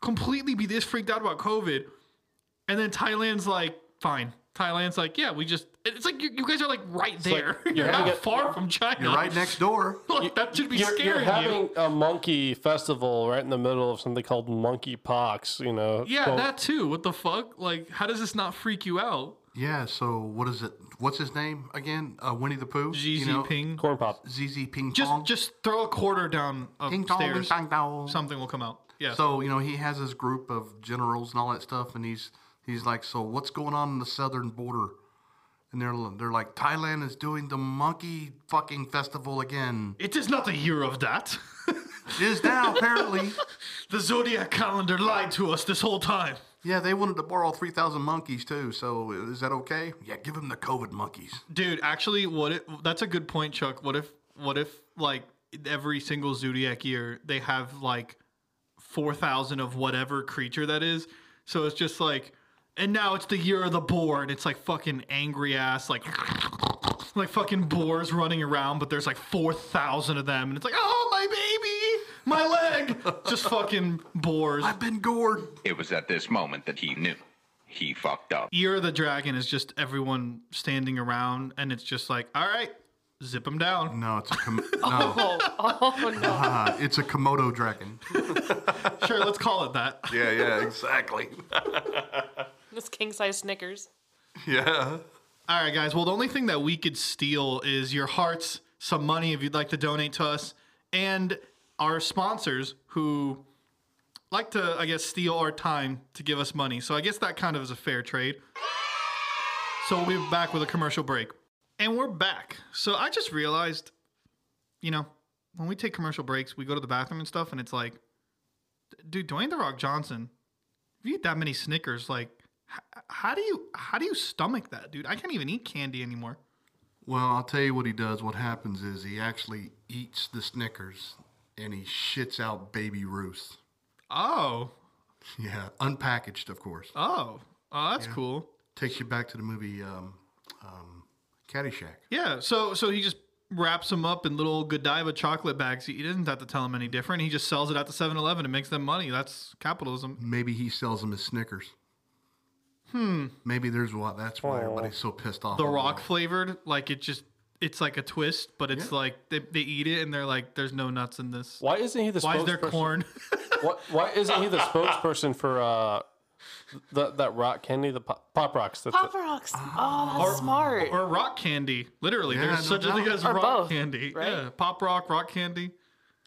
completely be this freaked out about COVID? And then Thailand's like, fine. Thailand's like, yeah, we just... It's like you, you guys are like right it's there. Like, you're not far a, from China. You're right next door. Look, you, that should be you're, scaring you. You're having you. a monkey festival right in the middle of something called monkey pox, you know? Yeah, so, that too. What the fuck? Like, how does this not freak you out? Yeah, so what is it? What's his name again? Uh, Winnie the Pooh? Xi Jinping. Corn Pop. Xi Jinping. Just, just throw a quarter down upstairs. Something will come out. Yeah. So, you know, he has his group of generals and all that stuff, and he's he's like, so what's going on in the southern border? And they're, they're like, Thailand is doing the monkey fucking festival again. It is not a year of that. It is now, apparently. The Zodiac calendar lied to us this whole time. Yeah, they wanted to borrow three thousand monkeys, too, so is that okay? Yeah, give them the COVID monkeys. Dude, actually, what? If, that's a good point, Chuck. What if, what if, like, every single Zodiac year, they have, like, four thousand of whatever creature that is? So it's just like... And now it's the year of the boar, and it's like fucking angry ass, like, like fucking boars running around, but there's like four thousand of them, and it's like, oh, my baby, my leg, just fucking boars. I've been gored. It was at this moment that he knew he fucked up. Year of the Dragon is just everyone standing around, and it's just like, all right, zip them down. No, it's a com- no. oh, oh, no. Uh, it's a Komodo dragon. Sure, let's call it that. Yeah, yeah, exactly. This king-size Snickers. Yeah. All right, guys. Well, the only thing that we could steal is your hearts, some money if you'd like to donate to us, and our sponsors who like to, I guess, steal our time to give us money. So I guess that kind of is a fair trade. So we'll be back with a commercial break. And we're back. So I just realized, you know, when we take commercial breaks, we go to the bathroom and stuff, and it's like, dude, Dwayne "The Rock" Johnson, if you eat that many Snickers, like, How do you how do you stomach that, dude? I can't even eat candy anymore. Well, I'll tell you what he does. What happens is he actually eats the Snickers and he shits out baby Ruth. Oh. Yeah, unpackaged, of course. Oh, oh that's yeah. cool. Takes you back to the movie um, um, Caddyshack. Yeah, so so he just wraps them up in little Godiva chocolate bags. He doesn't have to tell them any different. He just sells it at the seven eleven and makes them money. That's capitalism. Maybe he sells them as Snickers. Hmm. Maybe there's what. That's why everybody's so pissed off. The Rock flavored, like it just, it's like a twist, but it's yeah. like they, they eat it and they're like, there's no nuts in this. Why isn't he the? Why spokesperson? Is there corn? why, why isn't he the spokesperson for uh, the, that rock candy, the pop, pop rocks? That's pop it. Rocks. Oh, that's or, smart. Or rock candy, literally. Yeah, there's no such doubt. A thing as or rock both, candy. Right? Yeah, pop rock, rock candy.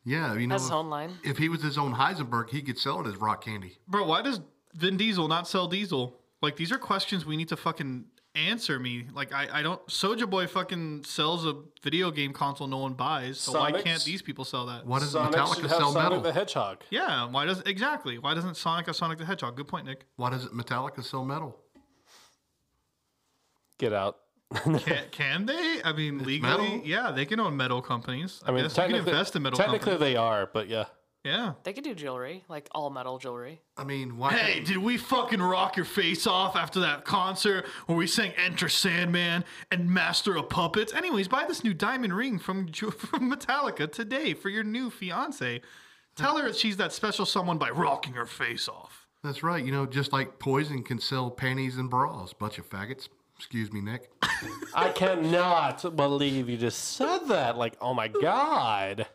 Yeah, you know, that's his own line. If he was his own Heisenberg, he could sell it as rock candy. Bro, why does Vin Diesel not sell diesel? Like, these are questions we need to fucking answer me. Like, I, I don't... Soulja Boy fucking sells a video game console no one buys, so Sonic's, why can't these people sell that? Why does Sonic Metallica sell Sonic metal? The Hedgehog. Yeah, why does... Exactly. Why doesn't Sonic have Sonic the Hedgehog? Good point, Nick. Why doesn't Metallica sell metal? Get out. can, can they? I mean, it's legally... Metal? Yeah, they can own metal companies. I, I mean, guess. They can invest in metal technically companies. Technically they are, but yeah. Yeah. They could do jewelry, like all metal jewelry. I mean, why? Hey, did we fucking rock your face off after that concert where we sang Enter Sandman and Master of Puppets? Anyways, buy this new diamond ring from, from Metallica today for your new fiance. Tell her she's that special someone by rocking her face off. That's right. You know, just like Poison can sell panties and bras. Bunch of faggots. Excuse me, Nick. I cannot believe you just said that. Like, oh my God.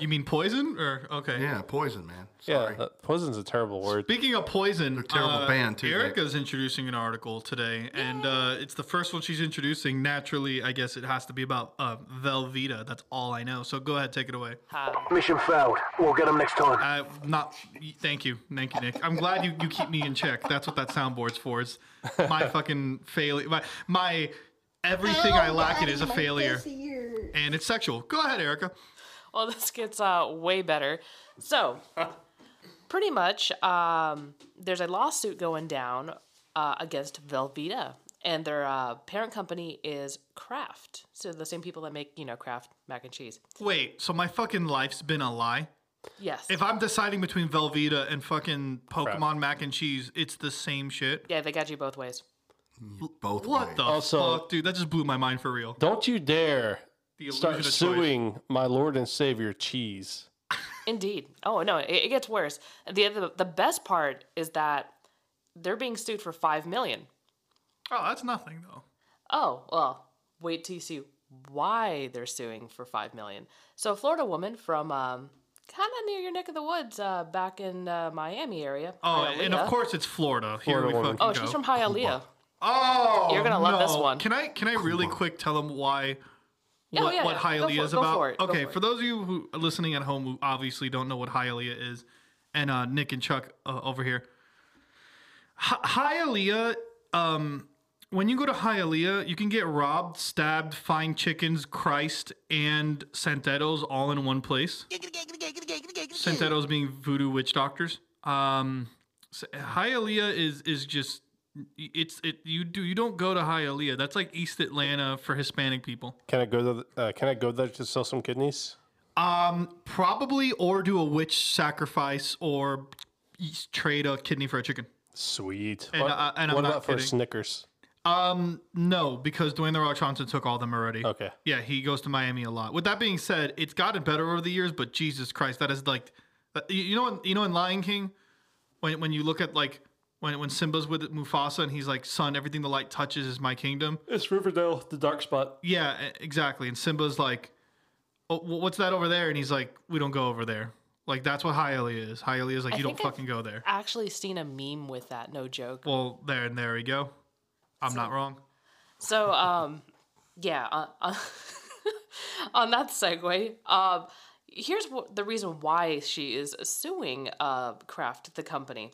You mean Poison? Or okay. Yeah, Poison, man. Sorry. Yeah, uh, Poison's a terrible word. Speaking of Poison, they're a terrible uh, band too. Erica's Nick. Introducing an article today, Yay. and uh, it's the first one she's introducing. Naturally, I guess it has to be about uh, Velveeta. That's all I know. So go ahead, take it away. Hi. Mission failed. We'll get them next time. Uh, not. Thank you, thank you, Nick. I'm glad you, you keep me in check. That's what that soundboard's for. It's my fucking failure. My my everything oh, I lack in is a failure, and it's sexual. Go ahead, Erica. Well, this gets uh, way better. So, pretty much, um, there's a lawsuit going down uh, against Velveeta, and their uh, parent company is Kraft. So the same people that make, you know, Kraft mac and cheese. Wait, so my fucking life's been a lie? Yes. If I'm deciding between Velveeta and fucking Pokemon Kraft mac and cheese, it's the same shit? Yeah, they got you both ways. Both ways. What the also, fuck, dude? That just blew my mind for real. Don't you dare... Start suing my Lord and Savior cheese. Indeed. Oh, no, it, it gets worse. The, the the best part is that they're being sued for five million dollars. Oh, that's nothing, though. Oh, well, wait till you see why they're suing for five million dollars. So a Florida woman from um, kind of near your neck of the woods uh, back in uh, Miami area. Oh, Hialeah. And of course it's Florida. Here Florida we fucking Oh, go. She's from Hialeah. Oh, You're going to love no. this one. Can I, can I really quick tell them why... What, yeah, yeah, what Hialeah is about. For okay, for, for those of you who are listening at home who obviously don't know what Hialeah is, and uh, Nick and Chuck uh, over here, H- Hialeah um, when you go to Hialeah, you can get robbed, stabbed, fine chickens, Christ, and Santeros all in one place. Santeros being voodoo witch doctors. Um, so Hialeah is is just it's it you do you don't go to Hialeah. That's like East Atlanta for Hispanic people. Can I go to uh, Can I go there to sell some kidneys? Um, probably, or do a witch sacrifice, or trade a kidney for a chicken. Sweet. And, what uh, and I'm what not about kidding. For Snickers? Um, no, because Dwayne "The Rock" Johnson took all them already. Okay. Yeah, he goes to Miami a lot. With that being said, it's gotten better over the years, but Jesus Christ, that is like, you know, you know, in Lion King, when when you look at like when when Simba's with Mufasa and he's like, "Son, everything the light touches is my kingdom." It's Riverdale, the dark spot. Yeah, exactly. And Simba's like, "Oh, what's that over there?" And he's like, "We don't go over there." Like, that's what Hialeah is. Hialeah is like, I you don't I've fucking go there. I've actually seen a meme with that, no joke. Well, there and there we go. I'm so, not wrong. So, um, yeah, uh, uh, on that segue, um, here's what, the reason why she is suing uh, Kraft, the company.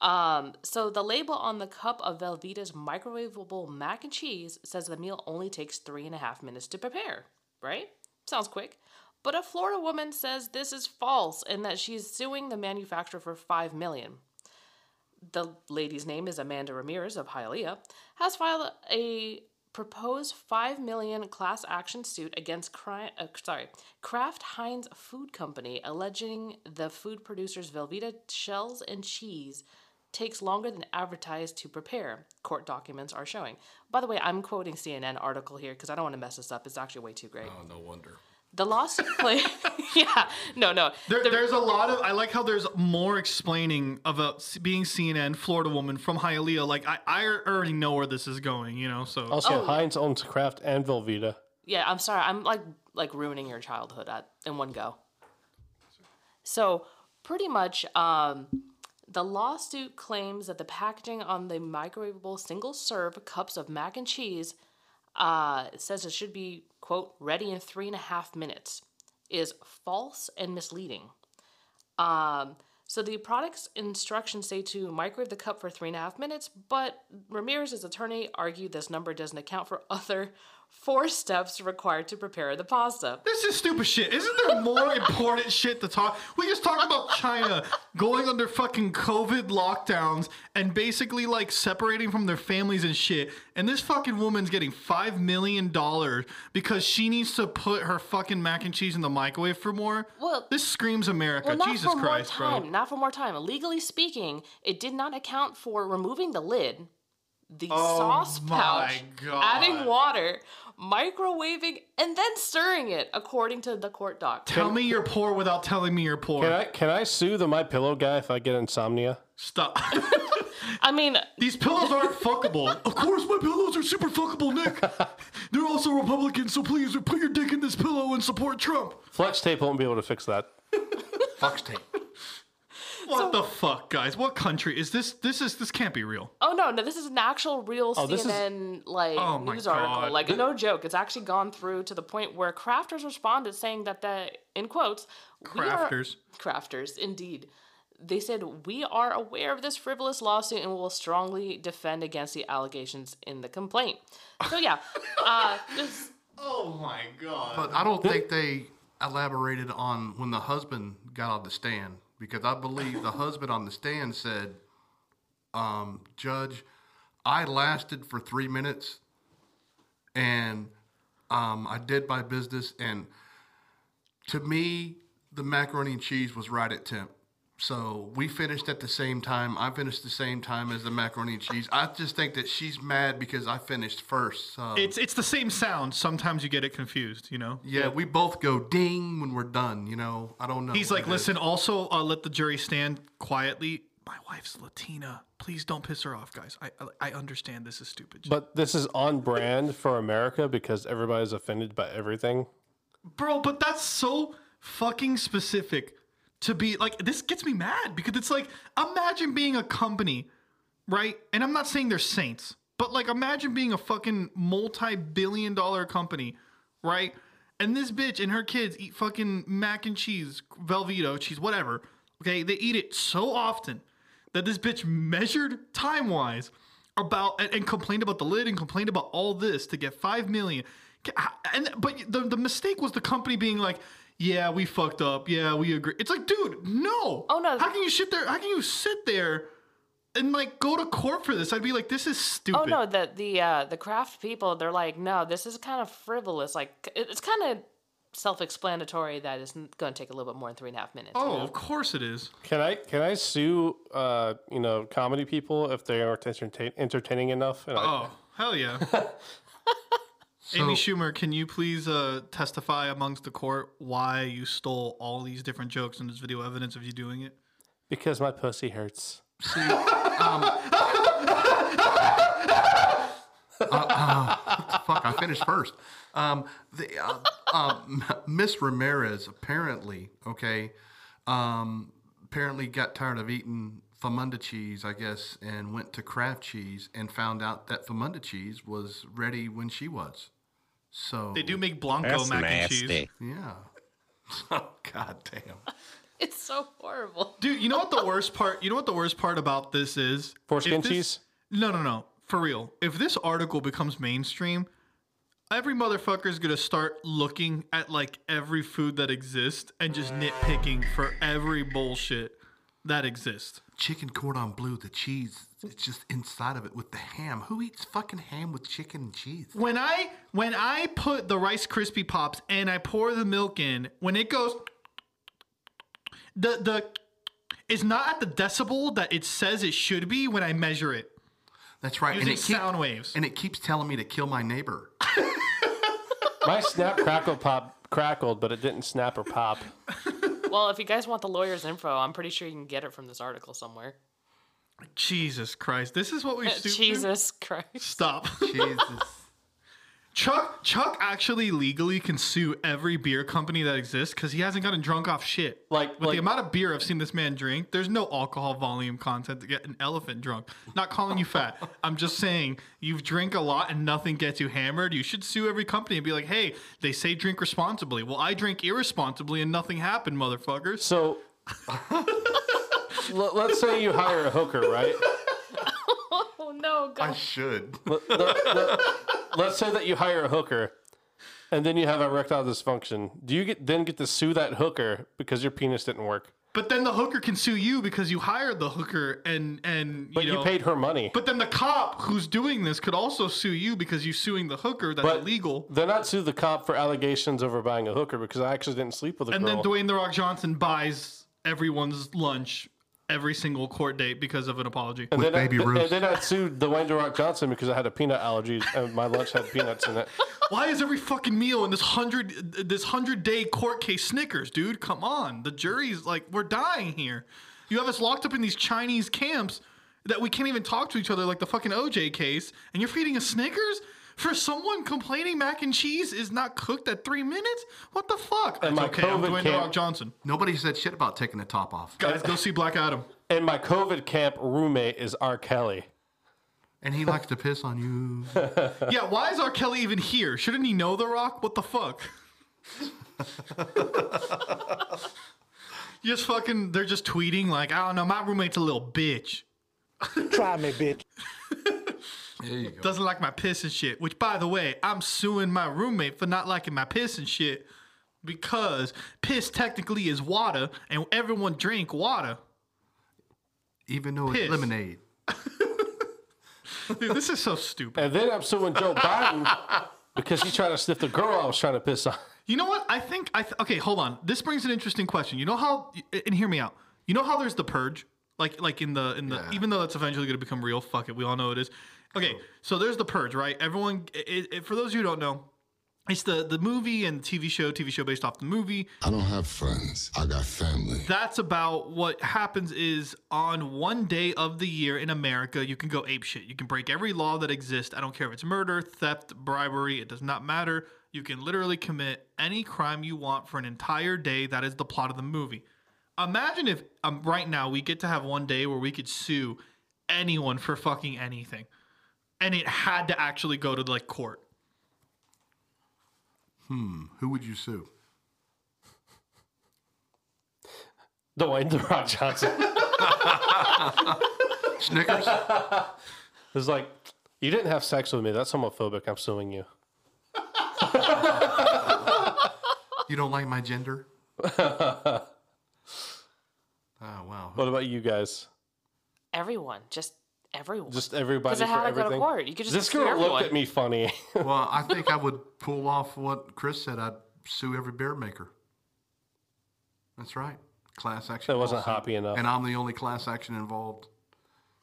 Um, so the label on the cup of Velveeta's microwavable mac and cheese says the meal only takes three and a half minutes to prepare, right? Sounds quick. But a Florida woman says this is false and that she's suing the manufacturer for five million dollars. The lady's name is Amanda Ramirez of Hialeah, has filed a proposed five million dollars class action suit against Cri- uh, sorry, Kraft Heinz Food Company, alleging the food producer's Velveeta shells and cheese takes longer than advertised to prepare, court documents are showing. By the way, I'm quoting C N N article here because I don't want to mess this up. It's actually way too great. Oh, no wonder. The lawsuit play, yeah, no, no. There, the, there's a lot of. I like how there's more explaining about being C N N, Florida woman from Hialeah. Like I, I already know where this is going, you know. So also, oh, Heinz yeah. owns Kraft and Velveeta. Yeah, I'm sorry, I'm like like ruining your childhood at, in one go. So pretty much, um, the lawsuit claims that the packaging on the microwavable single serve cups of mac and cheese uh, says it should be, quote, ready in three and a half minutes, is false and misleading. Um, so the product's instructions say to microwave the cup for three and a half minutes, but Ramirez's attorney argued this number doesn't account for other four steps required to prepare the pasta. This is stupid shit. Isn't there more important shit to talk? We just talked about China going under fucking COVID lockdowns and basically like separating from their families and shit. And this fucking woman's getting five million dollars because she needs to put her fucking mac and cheese in the microwave for more. Well, this screams America. Well, Jesus Christ, bro. Not for more time. Legally speaking, it did not account for removing the lid, the oh sauce pouch, adding water, microwaving, and then stirring it, according to the court doc. Tell me you're poor without telling me you're poor. Can I, can I sue the MyPillow guy if I get insomnia? Stop. I mean... These pillows aren't fuckable. Of course my pillows are super fuckable, Nick. They're also Republicans, so please put your dick in this pillow and support Trump. Flex tape won't be able to fix that. Flex tape. What so, the fuck, guys? What country is this? This is this can't be real. Oh no, no, this is an actual real oh, C N N is... like oh, news article. Like no joke, it's actually gone through to the point where Krafters responded saying that the in quotes Krafters we are, Krafters indeed. They said we are aware of this frivolous lawsuit and will strongly defend against the allegations in the complaint. So yeah, uh, this... oh my god. But I don't think they elaborated on when the husband got on the stand. Because I believe the husband on the stand said, um, Judge, I lasted for three minutes and um, I did my business. And to me, the macaroni and cheese was right at temp. So we finished at the same time. I finished the same time as the macaroni and cheese. I just think that she's mad because I finished first. So. It's it's the same sound. Sometimes you get it confused, you know? Yeah, yeah. We both go ding when we're done, you know? I don't know. He's like, listen, is. also uh, let the jury stand quietly. My wife's Latina. Please don't piss her off, guys. I I understand this is stupid. But this is on brand for America because everybody's offended by everything. Bro, but that's so fucking specific. To be like, this gets me mad because it's like, imagine being a company, right? And I'm not saying they're saints, but like, imagine being a fucking multi-billion dollar company, right? And this bitch and her kids eat fucking mac and cheese, Velveeta, cheese, whatever. Okay. They eat it so often that this bitch measured time-wise about and, and complained about the lid and complained about all this to get five million dollars. And but the, the mistake was the company being like, yeah, we fucked up. Yeah, we agree. It's like, dude, no. Oh, no. How can you sit there? How can you sit there and like go to court for this? I'd be like, this is stupid. Oh no, the the uh, the Kraft people, they're like, no, this is kind of frivolous. Like, it's kind of self-explanatory that it's going to take a little bit more than three and a half minutes. Oh, you know? Of course it is. Can I can I sue uh, you know, comedy people if they aren't entertain, entertaining enough? You know, oh, I, hell yeah. So, Amy Schumer, can you please uh, testify amongst the court why you stole all these different jokes and there's video evidence of you doing it? Because my pussy hurts. See, um, uh, uh, fuck, I finished first. Um, the, uh, um, Miss Ramirez apparently, okay, um, apparently got tired of eating Famunda cheese, I guess, and went to Kraft cheese and found out that Famunda cheese was ready when she was. So they do make Blanco that's mac nasty. And cheese. Yeah. Oh, God damn. It's so horrible. Dude, you know what the worst part, you know what the worst part about this is? Foreskin this, cheese? No, no, no. For real. If this article becomes mainstream, every motherfucker is going to start looking at like every food that exists and just nitpicking for every bullshit that exists. Chicken cordon bleu, the cheese, it's just inside of it with the ham. Who eats fucking ham with chicken and cheese? When I when I put the Rice Krispie Pops and I pour the milk in, when it goes... The the it's not at the decibel that it says it should be when I measure it. That's right. Using and it sound keep, waves. And it keeps telling me to kill my neighbor. My snap crackle pop crackled, but it didn't snap or pop. Well, if you guys want the lawyer's info, I'm pretty sure you can get it from this article somewhere. Jesus Christ. This is what we shoot. Jesus to? Christ. Stop. Jesus. Chuck Chuck actually legally can sue every beer company that exists because he hasn't gotten drunk off shit. Like with like, the amount of beer I've seen this man drink, there's no alcohol volume content to get an elephant drunk. Not calling you fat. I'm just saying you drink a lot and nothing gets you hammered. You should sue every company and be like, hey, they say drink responsibly. Well, I drink irresponsibly and nothing happened, motherfuckers. So let's say you hire a hooker, right? Oh, no. God. I should. Let, let, let, let's say that you hire a hooker and then you have erectile dysfunction. Do you get then get to sue that hooker because your penis didn't work? But then the hooker can sue you because you hired the hooker and, and you But know, you paid her money. But then the cop who's doing this could also sue you because you're suing the hooker. That's but illegal. They're not sue the cop for allegations over buying a hooker because I actually didn't sleep with a and girl. And then Dwayne "The Rock" Johnson buys everyone's lunch every single court date because of an apology. And, then I, baby and then I sued Dwayne "The Rock" Johnson because I had a peanut allergy and my lunch had peanuts in it. Why is every fucking meal in this hundred this hundred day court case Snickers, dude? Come on, the jury's like, we're dying here. You have us locked up in these Chinese camps that we can't even talk to each other, like the fucking O J case, and you're feeding us Snickers for someone complaining mac and cheese is not cooked at three minutes? What the fuck? And That's my okay, COVID I'm Dwayne "The Rock" Johnson. Nobody said shit about taking the top off. Guys, go see Black Adam. And my COVID camp roommate is R. Kelly. And he likes to piss on you. Yeah, why is R. Kelly even here? Shouldn't he know The Rock? What the fuck? Just fucking, they're just tweeting like, I don't know, my roommate's a little bitch. Try me, bitch. There you go. Doesn't like my piss and shit. Which, by the way, I'm suing my roommate for not liking my piss and shit because piss technically is water, and everyone drink water, even though piss. It's lemonade. Dude, this is so stupid. And then I'm suing Joe Biden because he tried to sniff the girl I was trying to piss on. You know what? I think I th- okay. Hold on. This brings an interesting question. You know how? And hear me out. You know how there's the purge, like like in the in the yeah. even though that's eventually going to become real. Fuck it. We all know it is. Okay, so there's the purge, right? Everyone, it, it, for those of you who don't know, it's the, the movie and T V show, T V show based off the movie. I don't have friends. I got family. That's about what happens is on one day of the year in America, you can go apeshit. You can break every law that exists. I don't care if it's murder, theft, bribery. It does not matter. You can literally commit any crime you want for an entire day. That is the plot of the movie. Imagine if um, right now we get to have one day where we could sue anyone for fucking anything. And it had to actually go to, like, court. Hmm. Who would you sue? Dwayne "The Rock" Johnson. Snickers? It's like, you didn't have sex with me. That's homophobic. I'm suing you. You don't like my gender? Oh, wow. What about you guys? Everyone. Just everyone. Just everybody for everything. Because I have to go to court. You could just This girl looked at me funny. Well, I think I would pull off what Chris said. I'd sue every beer maker. That's right. Class action. That wasn't hoppy enough. And I'm the only class action involved.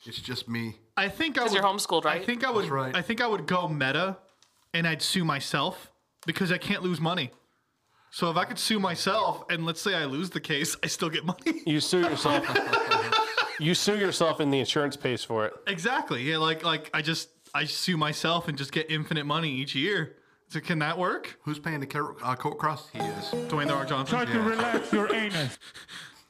It's just me. I think I would. Because you're homeschooled, right? I think I would. Right. I think I would go meta, and I'd sue myself because I can't lose money. So if I could sue myself, and let's say I lose the case, I still get money. You sue yourself. You sue yourself, and the insurance pays for it. Exactly. Yeah. Like like I just I sue myself and just get infinite money each year. So can that work? Who's paying the court uh, cost? He is. Dwayne "The Rock" Johnson. Try yeah. to relax your anus.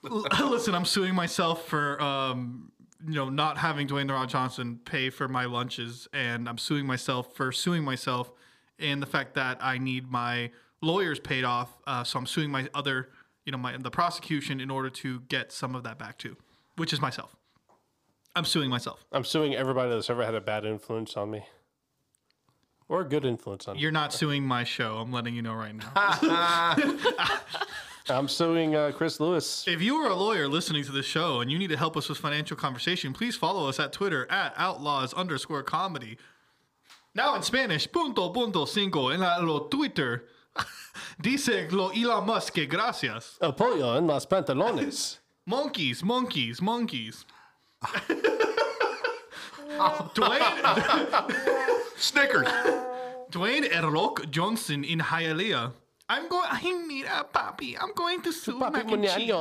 Listen, I'm suing myself for. Um, You know, not having Dwayne "The Rock" Johnson pay for my lunches, and I'm suing myself for suing myself, and the fact that I need my lawyers paid off, uh, so I'm suing my other, you know, my the prosecution in order to get some of that back too, which is myself. I'm suing myself. I'm suing everybody that's ever had a bad influence on me, or a good influence on me. You're not suing my show. I'm letting you know right now. I'm suing uh, Chris Lewis. If you are a lawyer listening to this show and you need to help us with financial conversation, please follow us at Twitter at outlaws underscore comedy. Now in Spanish, punto punto cinco en la lo Twitter. Dice lo Elon Musk que gracias. El pollo en las pantalones. Monkeys, monkeys, monkeys. Dwayne. Snickers. Dwayne "The Rock" Johnson in Hialeah. I'm going. I need a papi. I'm going to sue my cheese.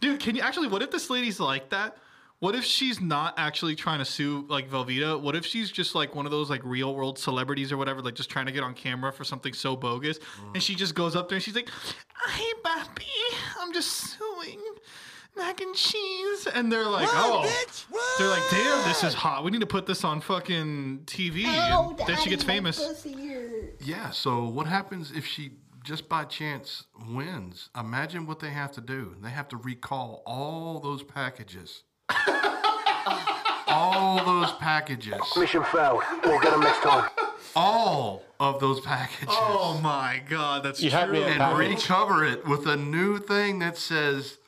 Dude, can you actually? What if this lady's like that? What if she's not actually trying to sue like Velveeta? What if she's just like one of those like real world celebrities or whatever, like just trying to get on camera for something so bogus, mm. and she just goes up there and she's like, "Hey, papi, I'm just suing mac and cheese," and they're like, run, "Oh, bitch, they're like, damn, this is hot. We need to put this on fucking T V." Ow, and then she gets famous. Yeah. So what happens if she? Just by chance wins. Imagine what they have to do. They have to recall all those packages. All those packages. Mission failed. We'll get them next time. All of those packages. Oh my God, that's you true. Had me and package. Recover it with a new thing that says,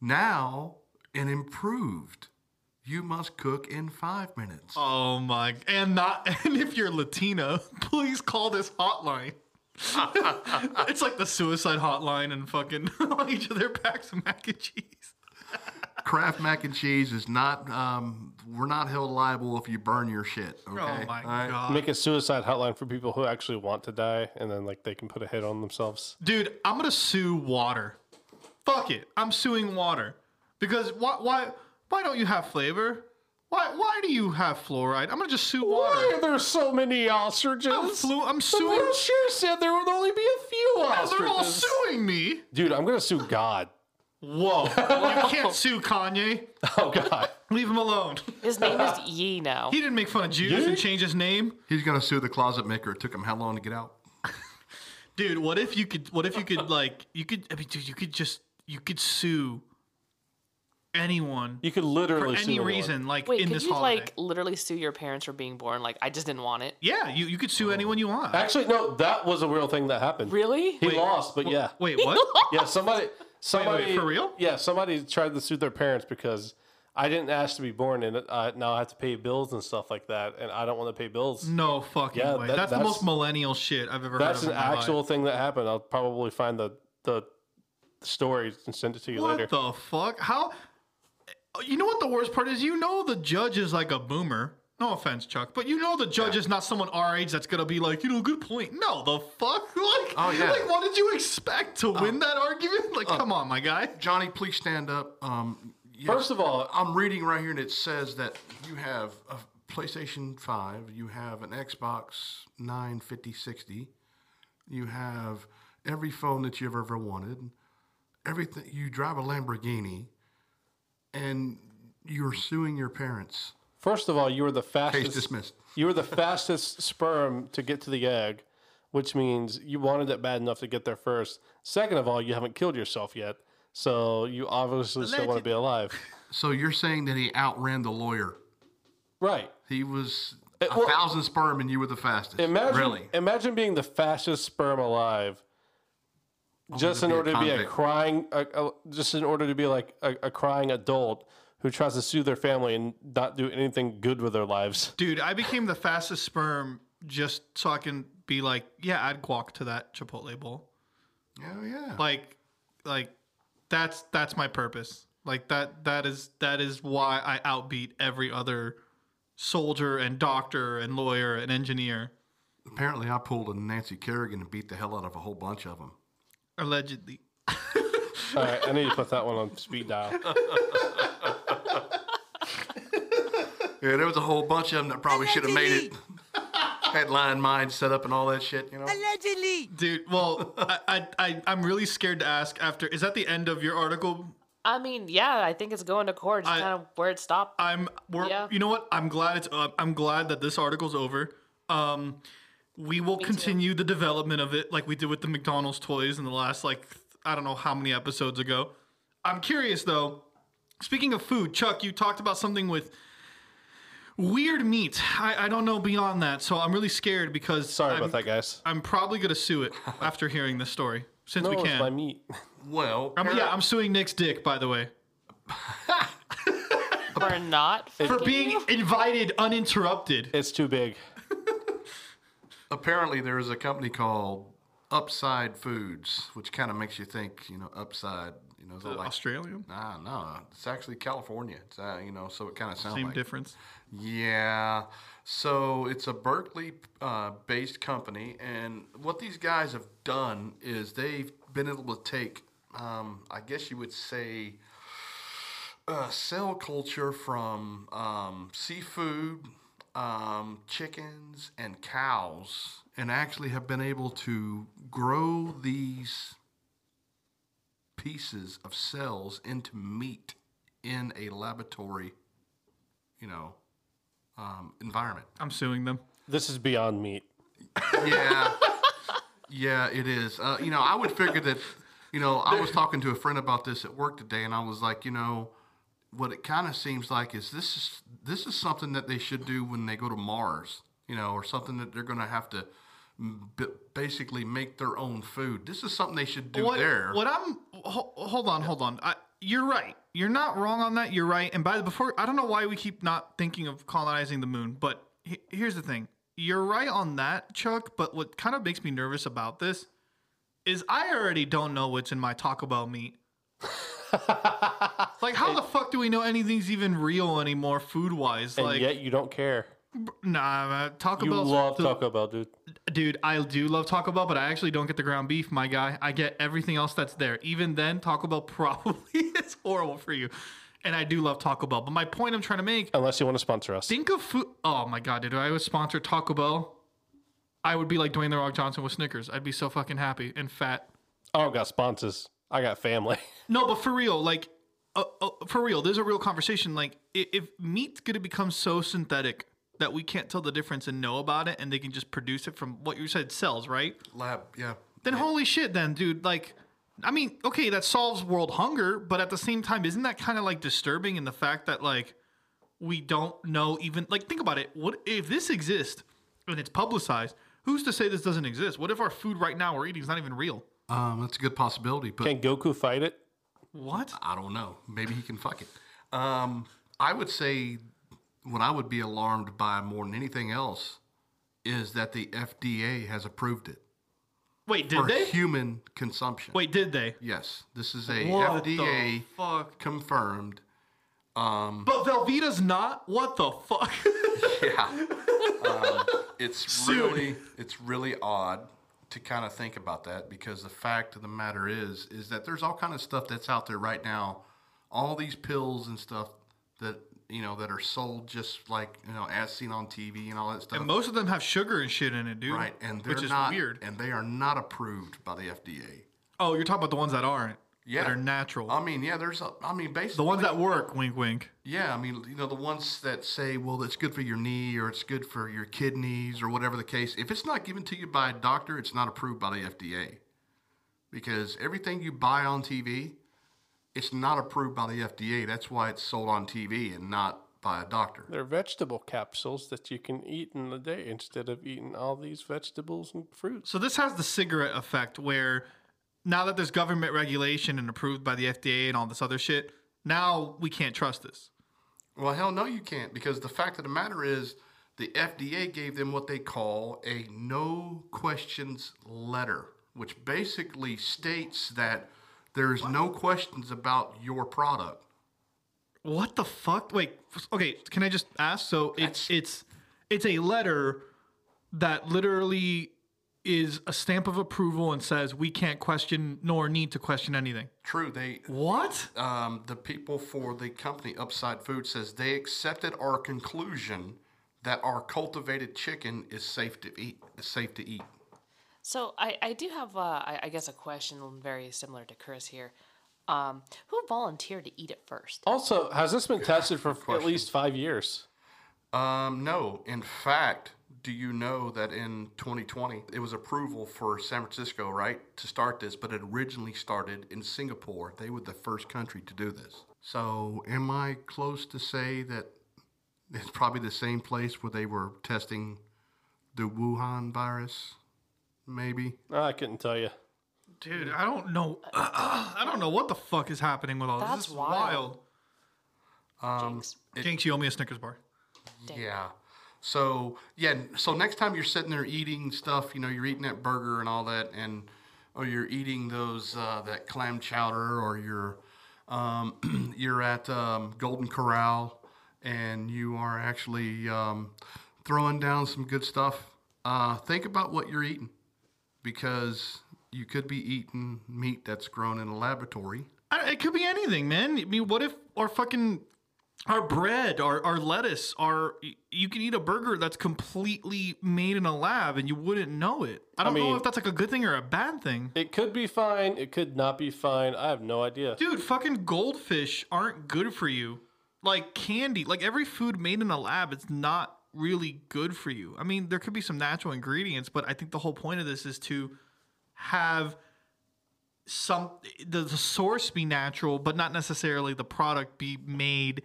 now an improved. You must cook in five minutes. Oh my! And not. And if you're Latina, please call this hotline. It's like the suicide hotline and fucking on each of their packs of mac and cheese. Kraft mac and cheese is not, um, we're not held liable if you burn your shit. Okay? Oh my right? God. Make a suicide hotline for people who actually want to die and then like they can put a hit on themselves. Dude, I'm going to sue water. Fuck it. I'm suing water. Because why, why, why don't you have flavor? Why? Why do you have fluoride? I'm gonna just sue water. Why are there so many ostriches? I'm, flu- I'm suing. The sure said there would only be a few no, ostriches. They're all suing me, dude. I'm gonna sue God. Whoa! You can't sue Kanye. Oh God! Leave him alone. His name is Yee now. He didn't make fun of Jews Yee? And change his name. He's gonna sue the closet maker. It took him how long to get out? Dude, what if you could? What if you could like? You could. I mean, dude, you could just. You could sue. Anyone you could literally for any sue reason, like wait, in could this you holiday. Like literally sue your parents for being born? Like I just didn't want it. Yeah, you, you could sue oh. anyone you want. Actually, no, that was a real thing that happened. Really? He wait, lost, but w- yeah. Wait, what? Yeah, somebody, somebody wait, wait, for real? Yeah, somebody tried to sue their parents because I didn't ask to be born, and uh, now I have to pay bills and stuff like that, and I don't want to pay bills. No fucking yeah, way. That, that's, that's the most millennial shit I've ever. That's heard of an in my actual life. Thing that happened. I'll probably find the the story and send it to you what later. What the fuck? How? You know what the worst part is? You know the judge is like a boomer. No offense, Chuck, but you know the judge yeah. is not someone our age that's gonna be like, you know, good point. No, the fuck, like, oh, yeah. like what did you expect to uh, win that argument? Like, uh, come on, my guy, Johnny, please stand up. Um, yes, First of all, I'm reading right here, and it says that you have a PlayStation five, you have an Xbox nine fifty sixty, you have every phone that you've ever wanted, everything. You drive a Lamborghini. And you're suing your parents. First of all, you were the fastest. Case dismissed. You were the fastest sperm to get to the egg, which means you wanted it bad enough to get there first. Second of all, you haven't killed yourself yet, so you obviously Alleged. Still want to be alive. So you're saying that he outran the lawyer, right? He was It, well, a thousand sperm and you were the fastest. Imagine, really? Imagine being the fastest sperm alive, oh, just in order to be a crying, a, a, just in order to be like a, a crying adult who tries to sue their family and not do anything good with their lives. Dude, I became the fastest sperm just so I can be like, yeah, I'd walk to that Chipotle bowl. Oh yeah, like, like that's that's my purpose. Like that that is that is why I outbeat every other soldier and doctor and lawyer and engineer. Apparently, I pulled a Nancy Kerrigan and beat the hell out of a whole bunch of them. Allegedly. All right, I need to put that one on speed dial. Yeah, there was a whole bunch of them that probably should have made it. Headline mind set up and all that shit, you know? Allegedly. Dude, well, I, I, I, I'm really scared to ask after. Is that the end of your article? I mean, yeah, I think it's going to court. It's I, kind of where it stopped. I'm, we're, yeah. You know what? I'm glad it's. Uh, I'm glad that this article's over. Um, we will Me continue too. the development of it, like we did with the McDonald's toys in the last, like, I don't know how many episodes ago. I'm curious though. Speaking of food, Chuck, you talked about something with weird meat. I, I don't know beyond that, so I'm really scared because sorry I'm, about that, guys. I'm probably gonna sue it after hearing this story. Since no, we can. It's my meat. Well, I'm, yeah, I'm suing Nick's dick, by the way. For not for being you? invited uninterrupted. It's too big. Apparently, there is a company called Upside Foods, which kind of makes you think, you know, upside. You know, is it like, Australian? Nah, no, it's actually California. It's uh, you know, so it kind of sounds same like, difference. Yeah. So it's a Berkeley-based uh, company, and what these guys have done is they've been able to take, um, I guess you would say, uh, cell culture from um, seafood, um, chickens, and cows, and actually have been able to grow these pieces of cells into meat in a laboratory, you know, Um, environment. I'm suing them. This is beyond meat. Yeah. Yeah, it is. Uh, you know, I would figure that, you know, I was talking to a friend about this at work today, and I was like, you know, what it kind of seems like is this is this is something that they should do when they go to Mars, you know, or something that they're going to have to b- basically make their own food. This is something they should do what, there. What I'm... Ho- hold on, hold on. I, you're right. You're not wrong on that. You're right. And by the before, I don't know why we keep not thinking of colonizing the moon, but he, here's the thing. You're right on that, Chuck, but what kind of makes me nervous about this is I already don't know what's in my Taco Bell meat. Like, how and, the fuck do we know anything's even real anymore food-wise? And like, yet you don't care. Nah, man, Taco Bell. You love Taco Bell, dude. Dude, I do love Taco Bell, but I actually don't get the ground beef, my guy. I get everything else that's there. Even then, Taco Bell probably is horrible for you. And I do love Taco Bell. But my point I'm trying to make... Unless you want to sponsor us. Think of food... Oh, my God, dude. If I would sponsor Taco Bell, I would be like Dwayne "The Rock" Johnson with Snickers. I'd be so fucking happy and fat. I don't got sponsors. I got family. No, but for real, like... Uh, uh, for real, there's a real conversation. Like, if, if meat's going to become so synthetic that we can't tell the difference and know about it, and they can just produce it from what you said, cells, right? Lab, yeah. Then yeah. Holy shit then, dude. Like, I mean, okay, that solves world hunger, but at the same time, isn't that kind of like disturbing in the fact that like we don't know even, like think about it. What if this exists and it's publicized, who's to say this doesn't exist? What if our food right now we're eating is not even real? Um, that's a good possibility. But can Goku fight it? What? I don't know. Maybe he can fuck it. Um, I would say... What I would be alarmed by more than anything else is that the F D A has approved it. Wait, did for they? For human consumption. Wait, did they? Yes. This is a what F D A fuck? confirmed. Um, but Velveeta's not? What the fuck? Yeah. Um, it's Soon. really it's really odd to kind of think about that because the fact of the matter is is that there's all kind of stuff that's out there right now. All these pills and stuff that... you know, that are sold just like, you know, as seen on T V and all that stuff. And most of them have sugar and shit in it, dude. Right, and they're which is not, weird. And they are not approved by the F D A. Oh, you're talking about the ones that aren't. Yeah. That are natural. I mean, yeah, there's, a, I mean, basically. The ones that work, wink, wink. Yeah, I mean, you know, the ones that say, well, it's good for your knee or it's good for your kidneys or whatever the case. If it's not given to you by a doctor, it's not approved by the F D A. Because everything you buy on T V... it's not approved by the F D A. That's why it's sold on T V and not by a doctor. They're vegetable capsules that you can eat in a day instead of eating all these vegetables and fruit. So this has the cigarette effect where now that there's government regulation and approved by the F D A and all this other shit, now we can't trust this. Well, hell no, you can't, because the fact of the matter is the F D A gave them what they call a no questions letter, which basically states that there's no questions about your product. What the fuck? Wait, okay, can I just ask? So it's it's it's a letter that literally is a stamp of approval and says we can't question nor need to question anything. True. They What? Um, the people for the company, Upside Foods, says they accepted our conclusion that our cultivated chicken is safe to eat. Is safe to eat. So I, I do have, uh, I, I guess, a question very similar to Chris here. Um, who volunteered to eat it first? Also, has this been tested for at least five years? Um, no. In fact, do you know that in twenty twenty, it was approval for San Francisco, right, to start this, but it originally started in Singapore. They were the first country to do this. So am I close to say that it's probably the same place where they were testing the Wuhan virus? Maybe. I couldn't tell you. Dude, I don't know. I don't know what the fuck is happening with all this. That's this is wild. wild. Um, Jinx. It, Jinx, you owe me a Snickers bar. Dang. Yeah. So, yeah. So next time you're sitting there eating stuff, you know, you're eating that burger and all that, and or you're eating those, uh, that clam chowder, or you're, um, you're at um, Golden Corral, and you are actually um, throwing down some good stuff, uh, think about what you're eating, because you could be eating meat that's grown in a laboratory. I, it could be anything, man. I mean, what if our fucking, our bread, our, our lettuce, our, you can eat a burger that's completely made in a lab and you wouldn't know it. I don't I mean, know if that's like a good thing or a bad thing. It could be fine. It could not be fine. I have no idea. Dude, fucking goldfish aren't good for you. Like candy, like every food made in a lab, it's not really good for you. I mean, there could be some natural ingredients, but I think the whole point of this is to have some the, the source be natural, but not necessarily the product be made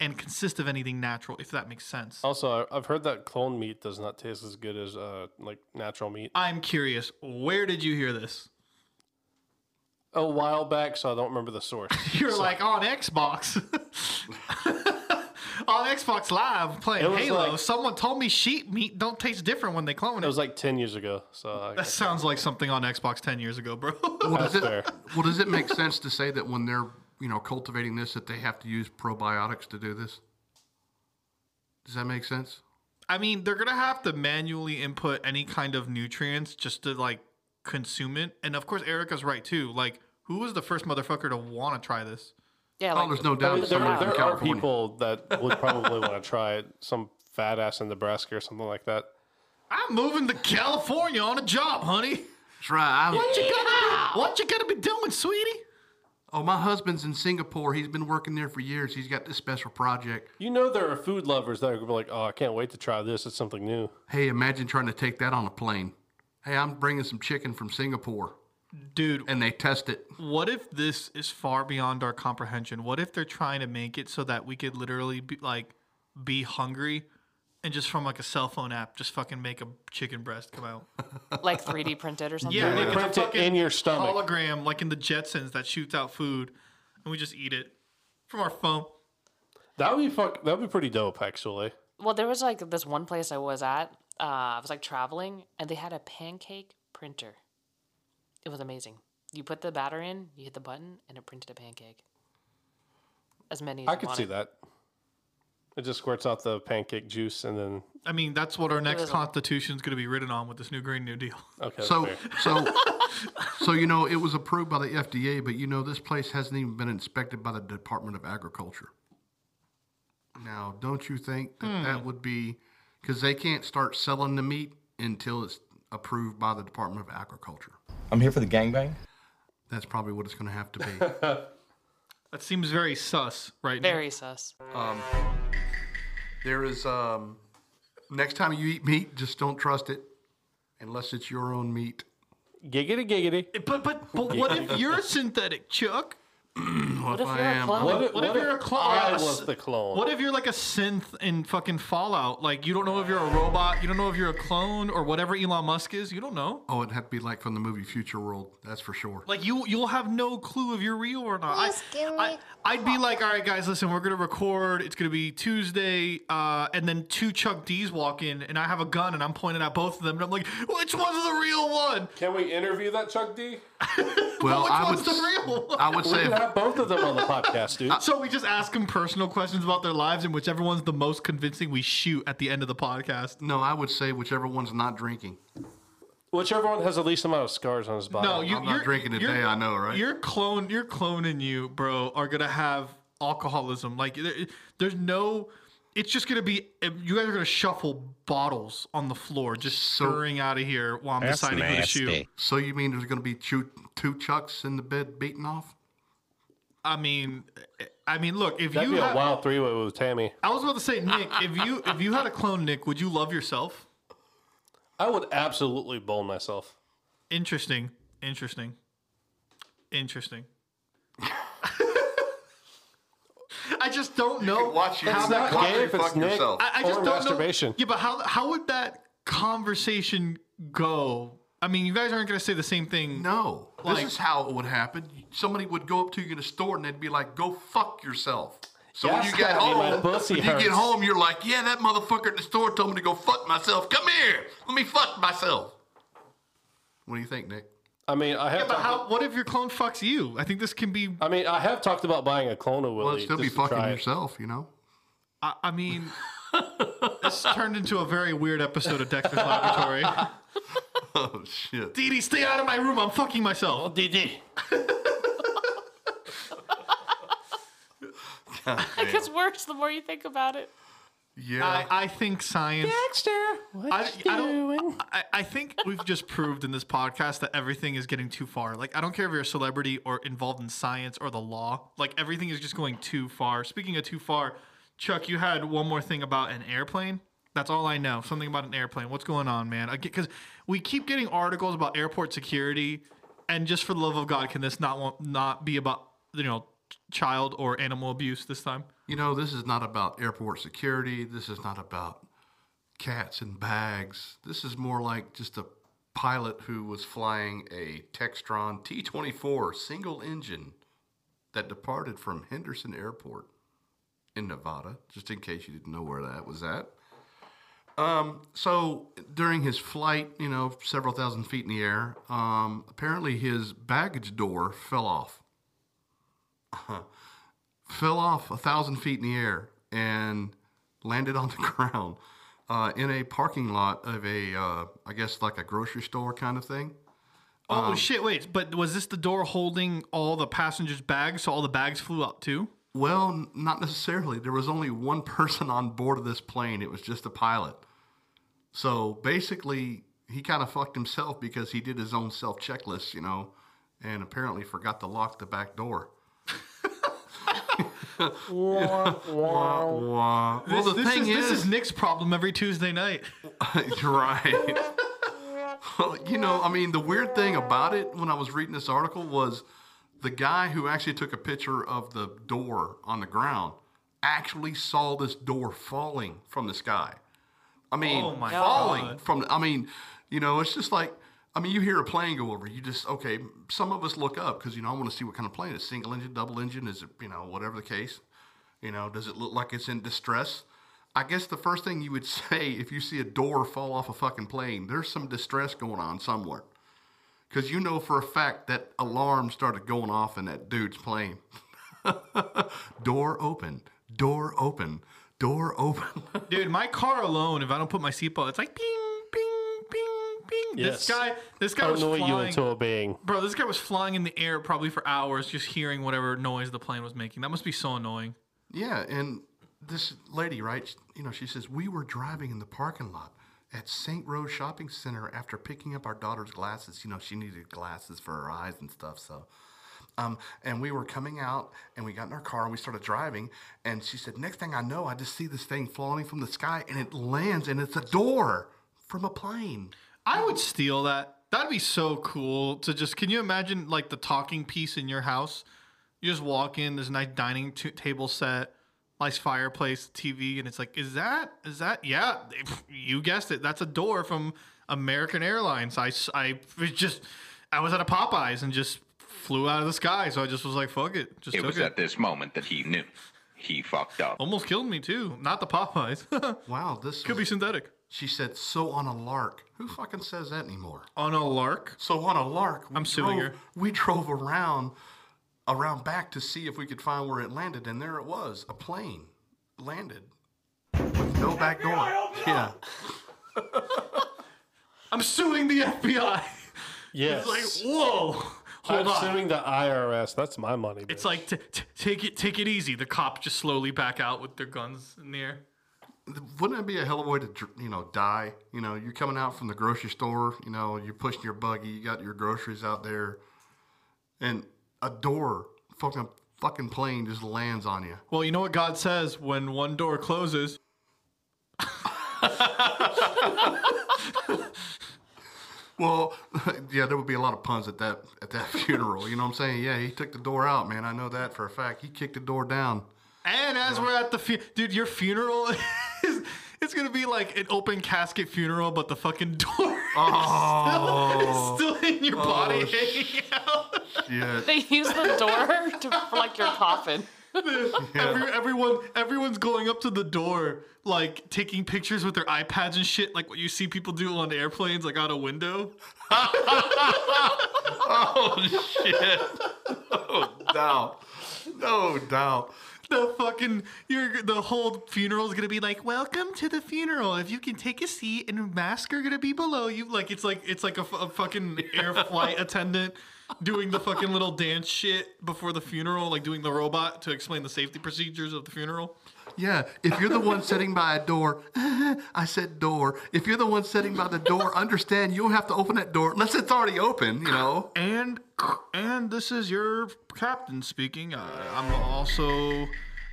and consist of anything natural, if that makes sense. Also, I've heard that clone meat does not taste as good as uh, like natural meat. I'm curious, where did you hear this? A while back, so I don't remember the source. You're so. Like on Xbox. On Xbox Live playing Halo, like, someone told me sheep meat don't taste different when they clone it. It was like ten years ago. So that sounds like something on Xbox ten years ago, bro. Well, does it, well, does it make sense to say that when they're, you know, cultivating this, that they have to use probiotics to do this? Does that make sense? I mean, they're going to have to manually input any kind of nutrients just to, like, consume it. And, of course, Erica's right, too. Like, who was the first motherfucker to want to try this? Yeah, like, oh, there's no doubt. There, there, there are people that would probably want to try it. Some fat ass in Nebraska or something like that. I'm moving to California on a job, honey. Try. What you gotta be, what you gotta be doing, sweetie? Oh, my husband's in Singapore. He's been working there for years. He's got this special project. You know, there are food lovers that are gonna be like, "Oh, I can't wait to try this. It's something new." Hey, imagine trying to take that on a plane. Hey, I'm bringing some chicken from Singapore. Dude. And they test it. What if this is far beyond our comprehension? What if they're trying to make it so that we could literally be like be hungry and just from like a cell phone app just fucking make a chicken breast come out? Like three D printed or something? Yeah, yeah. They print it in your stomach. Hologram like in the Jetsons that shoots out food and we just eat it from our phone. That would be fuck that would be pretty dope actually. Well, there was like this one place I was at, uh, I was like traveling and they had a pancake printer. It was amazing. You put the batter in, you hit the button, and it printed a pancake. As many as I you could wanted. See that. It just squirts out the pancake juice, and then... I mean, that's what our next constitution is going to be written on with this new Green New Deal. Okay. So, so, so you know, it was approved by the F D A, but, you know, this place hasn't even been inspected by the Department of Agriculture. Now, don't you think that hmm. that would be... Because they can't start selling the meat until it's approved by the Department of Agriculture. I'm here for the gangbang. That's probably what it's going to have to be. That seems very sus right now. Very sus. Um, there is, um, next time you eat meat, just don't trust it unless it's your own meat. Giggity, giggity. But, but, but what if you're synthetic, Chuck? What, what if, if I am? What, what, if, what if you're a clone? I was the clone. What if you're like a synth in fucking Fallout? Like, you don't know if you're a robot. You don't know if you're a clone or whatever Elon Musk is. You don't know. Oh, it'd have to be like from the movie Future World. That's for sure. Like, you, you'll have no clue if you're real or not. I, I, I'd be like, all right, guys, listen, we're going to record. It's going to be Tuesday. Uh, and then two Chuck D's walk in, and I have a gun, and I'm pointing at both of them. And I'm like, which one's the real one? Can we interview that Chuck D? Well, which I one's would, the real one? I would say... both of them on the podcast, dude. So we just ask them personal questions about their lives, and whichever one's the most convincing, we shoot at the end of the podcast. No, I would say whichever one's not drinking. Whichever one has the least amount of scars on his body. No, you, I'm not drinking today, I know, right? Your clone, your clone and you, bro, are going to have alcoholism. Like, there, there's no... It's just going to be... You guys are going to shuffle bottles on the floor, just stirring so, out of here while I'm deciding nasty. Who to shoot. So you mean there's going to be two, two Chucks in the bed beating off? I mean, I mean, look. If That'd you be had, a wild three-way with Tammy. I was about to say, Nick, if you if you had a clone, Nick, would you love yourself? I would absolutely bone myself. Interesting, interesting, interesting. I just don't know. Watch you how that game. Fuck Nick yourself. I, I just or don't masturbation. Know. Yeah, but how how would that conversation go? I mean, you guys aren't going to say the same thing. No. Like, this is how it would happen. Somebody would go up to you in a store, and they'd be like, go fuck yourself. So yes, when you get home, when you get home, you're like, yeah, that motherfucker at the store told me to go fuck myself. Come here. Let me fuck myself. What do you think, Nick? I mean, I have. Yeah, but how, what if your clone fucks you? I think this can be. I mean, I have talked about buying a clone of Willie. Well, it'd still be fucking yourself, you know? I, I mean, this turned into a very weird episode of Dexter's Laboratory. Oh, shit. Dee Dee, stay out of my room. I'm fucking myself. Oh, Dee Dee. It gets worse the more you think about it. Yeah. I, I think science... Dexter, what I, you I doing? I, I think we've just proved in this podcast that everything is getting too far. Like, I don't care if you're a celebrity or involved in science or the law. Like, everything is just going too far. Speaking of too far, Chuck, you had one more thing about an airplane. That's all I know. Something about an airplane. What's going on, man? Because we keep getting articles about airport security, and just for the love of God, can this not want, not be about, you know, child or animal abuse this time? You know, this is not about airport security. This is not about cats in bags. This is more like just a pilot who was flying a Textron T twenty-four single engine that departed from Henderson Airport in Nevada, just in case you didn't know where that was at. Um, so during his flight, you know, several thousand feet in the air, um, apparently his baggage door fell off, fell off a thousand feet in the air and landed on the ground, uh, in a parking lot of a, uh, I guess like a grocery store kind of thing. Oh um, shit. Wait, but was this the door holding all the passengers' bags? So all the bags flew up too? Well, not necessarily. There was only one person on board of this plane. It was just the pilot. So basically, he kind of fucked himself because he did his own self-checklist, you know, and apparently forgot to lock the back door. Wah, wah, wah. This, well, the this thing is, is... This is Nick's problem every Tuesday night. Right. Well, you know, I mean, the weird thing about it when I was reading this article was the guy who actually took a picture of the door on the ground actually saw this door falling from the sky. I mean, oh my falling God. From, I mean, you know, it's just like, I mean, you hear a plane go over, you just, okay, some of us look up because, you know, I want to see what kind of plane it is. Single engine, double engine, is it, you know, whatever the case, you know, does it look like it's in distress? I guess the first thing you would say if you see a door fall off a fucking plane, there's some distress going on somewhere. Because you know for a fact that alarm started going off in that dude's plane. Door open. Door open. Door open. Dude, my car alone, if I don't put my seatbelt, it's like ping, ping, ping, ping. Yes. This guy, this guy was flying. Annoy you into obeying. Bro, this guy was flying in the air probably for hours just hearing whatever noise the plane was making. That must be so annoying. Yeah, and this lady, right, you know, she says, we were driving in the parking lot at Saint Rose Shopping Center after picking up our daughter's glasses. You know, she needed glasses for her eyes and stuff, so. Um, and we were coming out, and we got in our car, and we started driving, and she said, next thing I know, I just see this thing falling from the sky, and it lands, and it's a door from a plane. I would steal that. That'd be so cool to just, can you imagine, like, the talking piece in your house? You just walk in, there's a nice dining t- table set, nice fireplace, T V, and it's like, is that, is that, yeah, you guessed it. That's a door from American Airlines. I, I just, I was at a Popeyes and just flew out of the sky, so I just was like, fuck it. Just it took was it. At this moment that he knew. He fucked up. Almost killed me, too. Not the Popeyes. Wow, this could was, be synthetic. She said, so on a lark. Who fucking says that anymore? On a lark? So on a lark. I'm suing her. We drove around, around back to see if we could find where it landed, and there it was. A plane landed with no back door. Yeah. I'm suing the F B I. Yes. It's like, whoa. Hold I'm on. Suing the I R S. That's my money. Bitch. It's like t- t- take it, take it easy. The cops just slowly back out with their guns in the air. Wouldn't it be a hell of a way to, you know, die? You know, you're coming out from the grocery store. You know, you're pushing your buggy. You got your groceries out there, and a door, fucking fucking plane just lands on you. Well, you know what God says when one door closes. Well, yeah, there would be a lot of puns at that at that funeral. You know what I'm saying? Yeah, he took the door out, man. I know that for a fact. He kicked the door down. And as yeah. we're at the fu- dude, your funeral is it's gonna be like an open casket funeral, but the fucking door oh. is, still, is still in your oh, body hanging out. Shit. They use the door to for like your coffin. Yeah. Every, everyone, everyone's going up to the door, like taking pictures with their iPads and shit, like what you see people do on airplanes, like out a window. Oh shit! No doubt, no doubt. The fucking your the whole funeral is gonna be like, welcome to the funeral. If you can take a seat, and masks are gonna be below you. Like it's like it's like a, a fucking air flight attendant. Doing the fucking little dance shit before the funeral, like doing the robot to explain the safety procedures of the funeral. Yeah, if you're the one sitting by a door, I said door. If you're the one sitting by the door, understand you'll have to open that door unless it's already open, you know. And and this is your captain speaking. Uh, I'm also